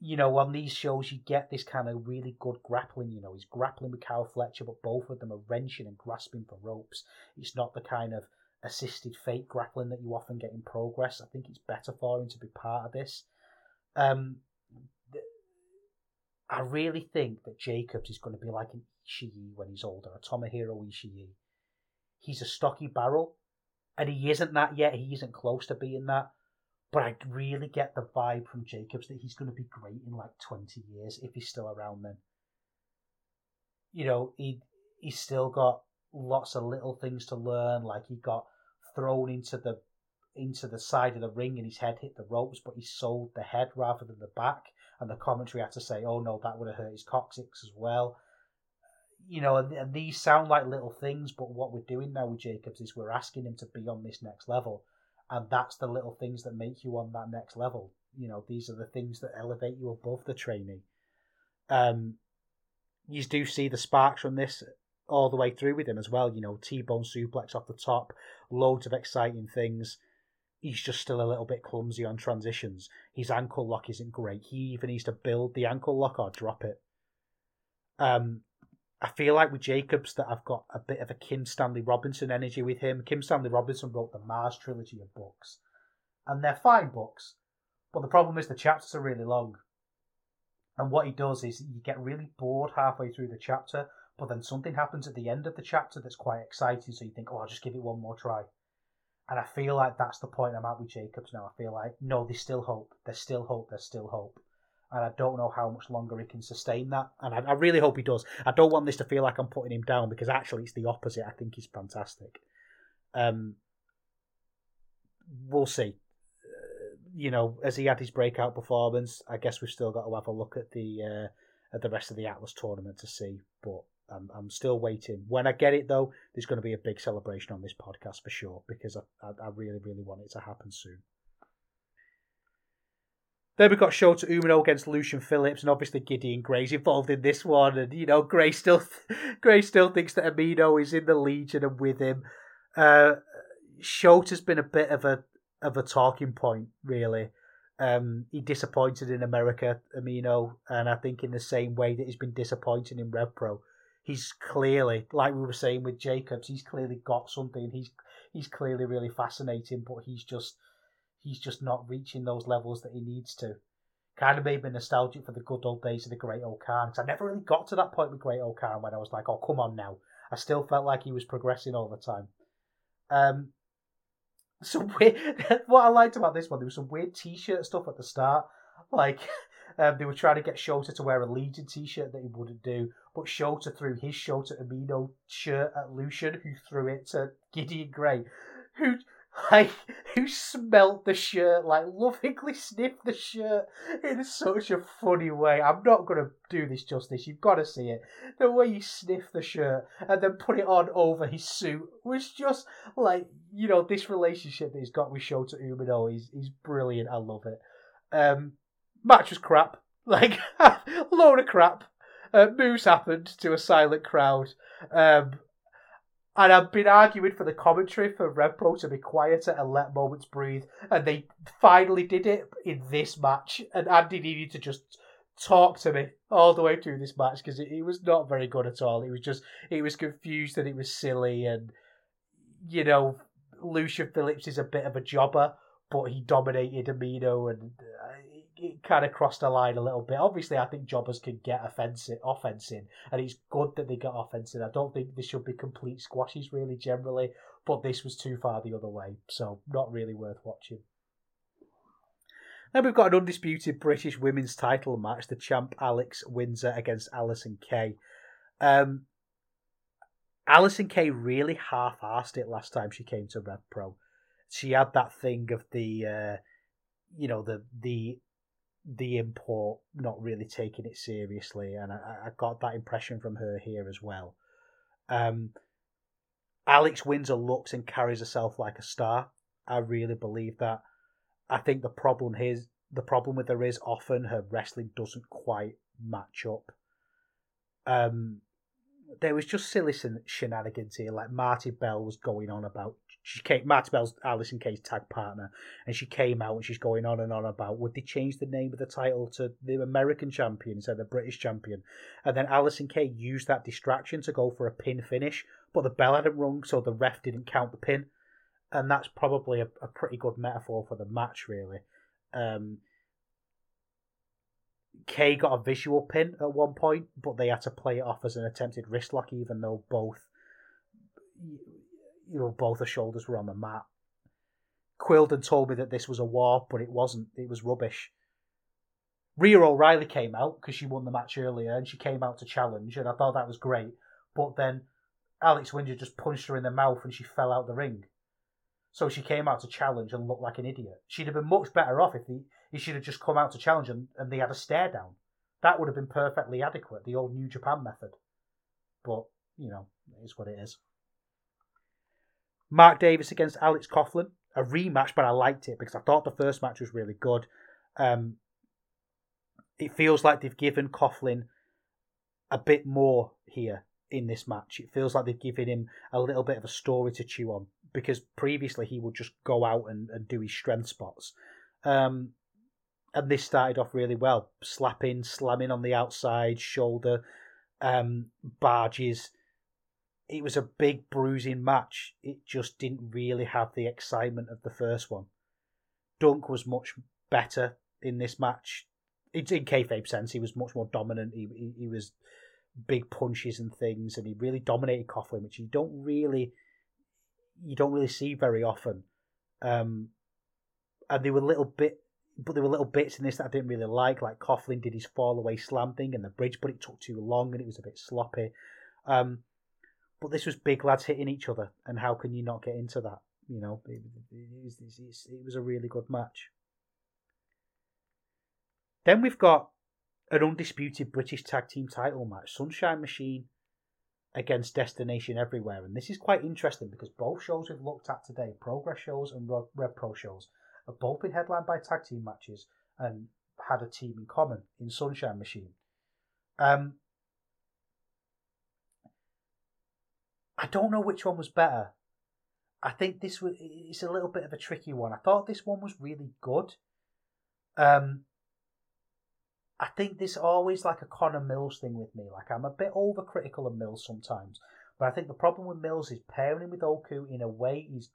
you know, on these shows, you get this kind of really good grappling. You know, he's grappling with Kyle Fletcher, but both of them are wrenching and grasping for ropes. It's not the kind of assisted fake grappling that you often get in Progress. I think it's better for him to be part of this. Um, th- I really think that Jacobs is going to be like an Ishii when he's older, a Tomohiro Ishii. He's a stocky barrel, and he isn't that yet. He isn't close to being that. But I really get the vibe from Jacobs that he's going to be great in like twenty years if he's still around then. You know, he he's still got lots of little things to learn, like he got thrown into the into the side of the ring and his head hit the ropes, but he sold the head rather than the back, and the commentary had to say, oh no, that would have hurt his coccyx as well. You know, and, and these sound like little things, but what we're doing now with Jacobs is we're asking him to be on this next level, and that's the little things that make you on that next level. You know, these are the things that elevate you above the trainee. Um, you do see the sparks from this all the way through with him as well. You know, T-bone suplex off the top, loads of exciting things. He's just still a little bit clumsy on transitions. His ankle lock isn't great. He even needs to build the ankle lock or drop it. Um, I feel like with Jacobs that I've got a bit of a Kim Stanley Robinson energy with him. Kim Stanley Robinson wrote the Mars trilogy of books, and they're fine books, but the problem is the chapters are really long. And what he does is you get really bored halfway through the chapter, but then something happens at the end of the chapter that's quite exciting, so you think, oh, I'll just give it one more try. And I feel like that's the point I'm at with Jacobs now. I feel like, no, there's still hope. There's still hope. There's still hope. And I don't know how much longer he can sustain that. And I, I really hope he does. I don't want this to feel like I'm putting him down, because actually it's the opposite. I think he's fantastic. Um, we'll see. Uh, you know, as he had his breakout performance, I guess we've still got to have a look at the uh, at the rest of the Atlas tournament to see. But I'm, I'm still waiting. When I get it, though, there's going to be a big celebration on this podcast for sure, because I, I, I really, really want it to happen soon. Then we've got Shota Umino against Lucian Phillips, and obviously Gideon Gray's involved in this one. And, you know, Gray still Gray still thinks that Umino is in the Legion and with him. Uh, Shota's been a bit of a of a talking point, really. Um, he disappointed in America, Umino, and I think in the same way that he's been disappointing in RevPro. He's clearly, like we were saying with Jacobs, he's clearly got something. He's he's clearly really fascinating, but he's just he's just not reaching those levels that he needs to. kind of made me nostalgic for the good old days of the Great-O-Khan, because I never really got to that point with Great-O-Khan when I was like, oh, come on now. I still felt like he was progressing all the time. Um, some weird, what I liked about this one, there was some weird t-shirt stuff at the start. Like, um, they were trying to get Shota to wear a Legion t-shirt that he wouldn't do, but Shota threw his Shota Umino shirt at Lucian, who threw it to Gideon Gray, who... Like, who smelt the shirt, like, lovingly sniffed the shirt in such a funny way. I'm not going to do this justice. You've got to see it. The way he sniffed the shirt and then put it on over his suit was just, like, you know, this relationship that he's got with Shota Umino is, is brilliant. I love it. Um, match was crap. Like, load of crap. Uh, moves happened to a silent crowd. Um... And I've been arguing for the commentary for RevPro to be quieter and let moments breathe. And they finally did it in this match. And Andy needed to just talk to me all the way through this match because it, it was not very good at all. It was just, it was confused and it was silly. And, you know, Lucian Phillips is a bit of a jobber, but he dominated Umino and it, it kind of crossed the line a little bit. Obviously, I think jobbers can get offensive, offensing, and it's good that they get offensing. I don't think this should be complete squashes, really, generally, but this was too far the other way, so not really worth watching. Then we've got an undisputed British women's title match, the champ Alex Windsor against Alison Kay. Um, Alison Kay really half-arsed it last time she came to RevPro. She had that thing of the, uh, you know, the the the import not really taking it seriously, and I, I got that impression from her here as well. Um, Alex Windsor looks and carries herself like a star. I really believe that. I think the problem here, the problem with her is often her wrestling doesn't quite match up. Um, there was just silly shenanigans here, like Marty Bell was going on about. She came, Marty Bell's Alison Kay's tag partner, and she came out and she's going on and on about would they change the name of the title to the American champion instead of the British champion. And then Alison Kay used that distraction to go for a pin finish, but the bell hadn't rung, so the ref didn't count the pin. And that's probably a, a pretty good metaphor for the match, really. Um, Kay got a visual pin at one point, but they had to play it off as an attempted wrist lock, even though both... You know, both her shoulders were on the mat. Quilden told me that this was a war, but it wasn't. It was rubbish. Rhea O'Reilly came out because she won the match earlier, and she came out to challenge, and I thought that was great. But then Alex Windsor just punched her in the mouth, and she fell out the ring. So she came out to challenge and looked like an idiot. She'd have been much better off if he, he should have just come out to challenge and, and they had a stare down. That would have been perfectly adequate, the old New Japan method. But, you know, it is what it is. Mark Davis against Alex Coughlin, a rematch, but I liked it because I thought the first match was really good. Um, it feels like they've given Coughlin a bit more here in this match. It feels like they've given him a little bit of a story to chew on because previously he would just go out and, and do his strength spots. Um, and this started off really well. Slapping, slamming on the outside, shoulder, um, barges. It was a big bruising match. It just didn't really have the excitement of the first one. Dunk was much better in this match. In kayfabe sense, he was much more dominant. He, he he was big punches and things, and he really dominated Coughlin, which you don't really you don't really see very often. Um, and there were little bit, but there were little bits in this that I didn't really like. Like Coughlin did his fall away slam thing and the bridge, but it took too long and it was a bit sloppy. Um, But this was big lads hitting each other, and how can you not get into that? You know, it, it, it, it was a really good match. Then we've got an undisputed British tag team title match, Sunshine Machine against Destination Everywhere. And this is quite interesting because both shows we've looked at today, Progress shows and RevPro shows, have both been headlined by tag team matches and had a team in common in Sunshine Machine. Um... I don't know which one was better. I think this was, it's a little bit of a tricky one. I thought this one was really good. Um, I think this always like a Connor Mills thing with me. Like I'm a bit overcritical of Mills sometimes, but I think the problem with Mills is pairing him with Oku in a way he's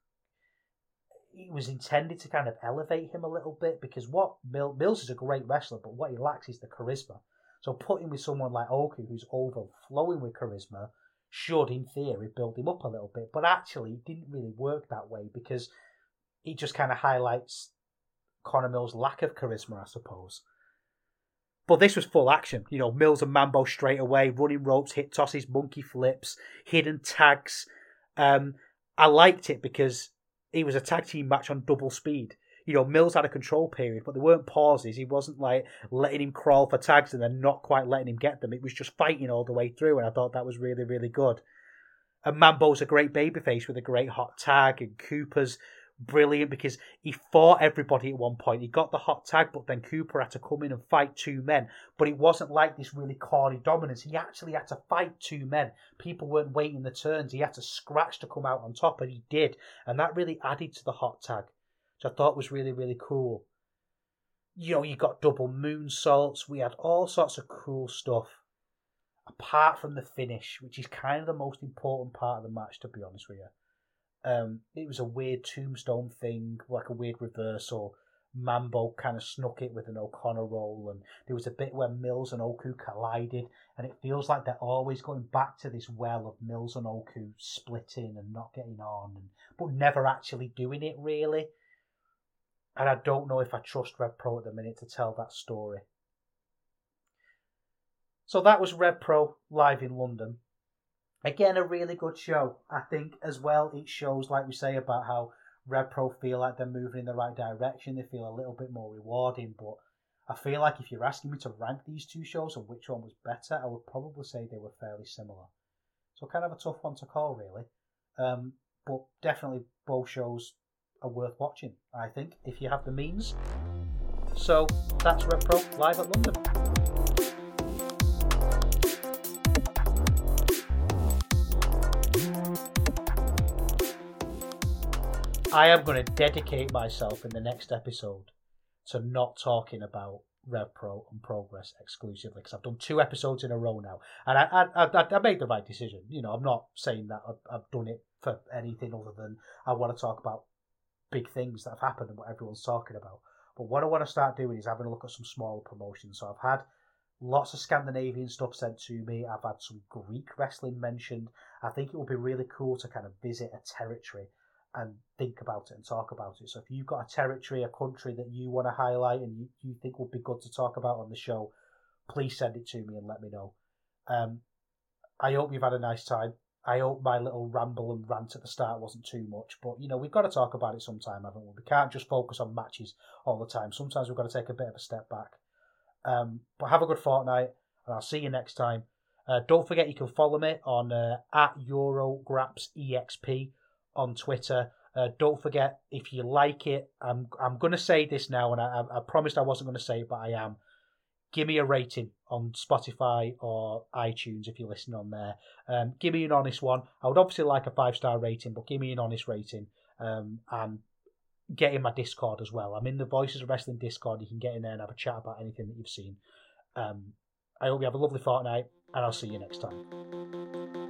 it was intended to kind of elevate him a little bit, because what Mil- Mills is a great wrestler, but what he lacks is the charisma. So putting with someone like Oku, who's overflowing with charisma, should, in theory, build him up a little bit. But actually, it didn't really work that way, because it just kind of highlights Connor Mills' lack of charisma, I suppose. But this was full action. You know, Mills and Mambo straight away, running ropes, hip tosses, monkey flips, hidden tags. Um, I liked it because it was a tag team match on double speed. You know, Mills had a control period, but there weren't pauses. He wasn't, like, letting him crawl for tags and then not quite letting him get them. It was just fighting all the way through, and I thought that was really, really good. And Mambo's a great babyface with a great hot tag, and Cooper's brilliant because he fought everybody at one point. He got the hot tag, but then Cooper had to come in and fight two men. But it wasn't like this really corny dominance. He actually had to fight two men. People weren't waiting the turns. He had to scratch to come out on top, and he did. And that really added to the hot tag, which I thought was really, really cool. You know, you got double moonsaults. We had all sorts of cool stuff, apart from the finish, which is kind of the most important part of the match, to be honest with you. Um, it was a weird tombstone thing, like a weird reversal. Mambo kind of snuck it with an O'Connor roll, and there was a bit where Mills and Oku collided, and it feels like they're always going back to this well of Mills and Oku splitting and not getting on, and, but never actually doing it, really. And I don't know if I trust RevPro at the minute to tell that story. So that was RevPro live in London. Again, a really good show. I think as well it shows, like we say, about how RevPro feel like they're moving in the right direction. They feel a little bit more rewarding. But I feel like if you're asking me to rank these two shows and which one was better, I would probably say they were fairly similar. So kind of a tough one to call, really. Um, but definitely both shows are worth watching, I think, if you have the means. So that's RevPro live at London. I am going to dedicate myself in the next episode to not talking about RevPro and Progress exclusively, because I've done two episodes in a row now, and I I, I, I made the right decision. You know, I'm not saying that I've, I've done it for anything other than I want to talk about big things that have happened and what everyone's talking about. But what I want to start doing is having a look at some smaller promotions. So I've had lots of Scandinavian stuff sent to me. I've had some Greek wrestling mentioned. I think it would be really cool to kind of visit a territory and think about it and talk about it. So if you've got a territory, a country that you want to highlight and you think would be good to talk about on the show, please send it to me and let me know. Um, I hope you've had a nice time. I hope my little ramble and rant at the start wasn't too much. But, you know, we've got to talk about it sometime, haven't we? We can't just focus on matches all the time. Sometimes we've got to take a bit of a step back. Um, but have a good fortnight, and I'll see you next time. Uh, don't forget you can follow me on uh, at Eurograps Express on Twitter. Uh, don't forget, if you like it, I'm I'm going to say this now, and I, I promised I wasn't going to say it, but I am. Give me a rating on Spotify or iTunes if you're listening on there. Um, give me an honest one. I would obviously like a five-star rating, but give me an honest rating. Um, and get in my Discord as well. I'm in the Voices of Wrestling Discord. You can get in there and have a chat about anything that you've seen. Um, I hope you have a lovely fortnight, and I'll see you next time.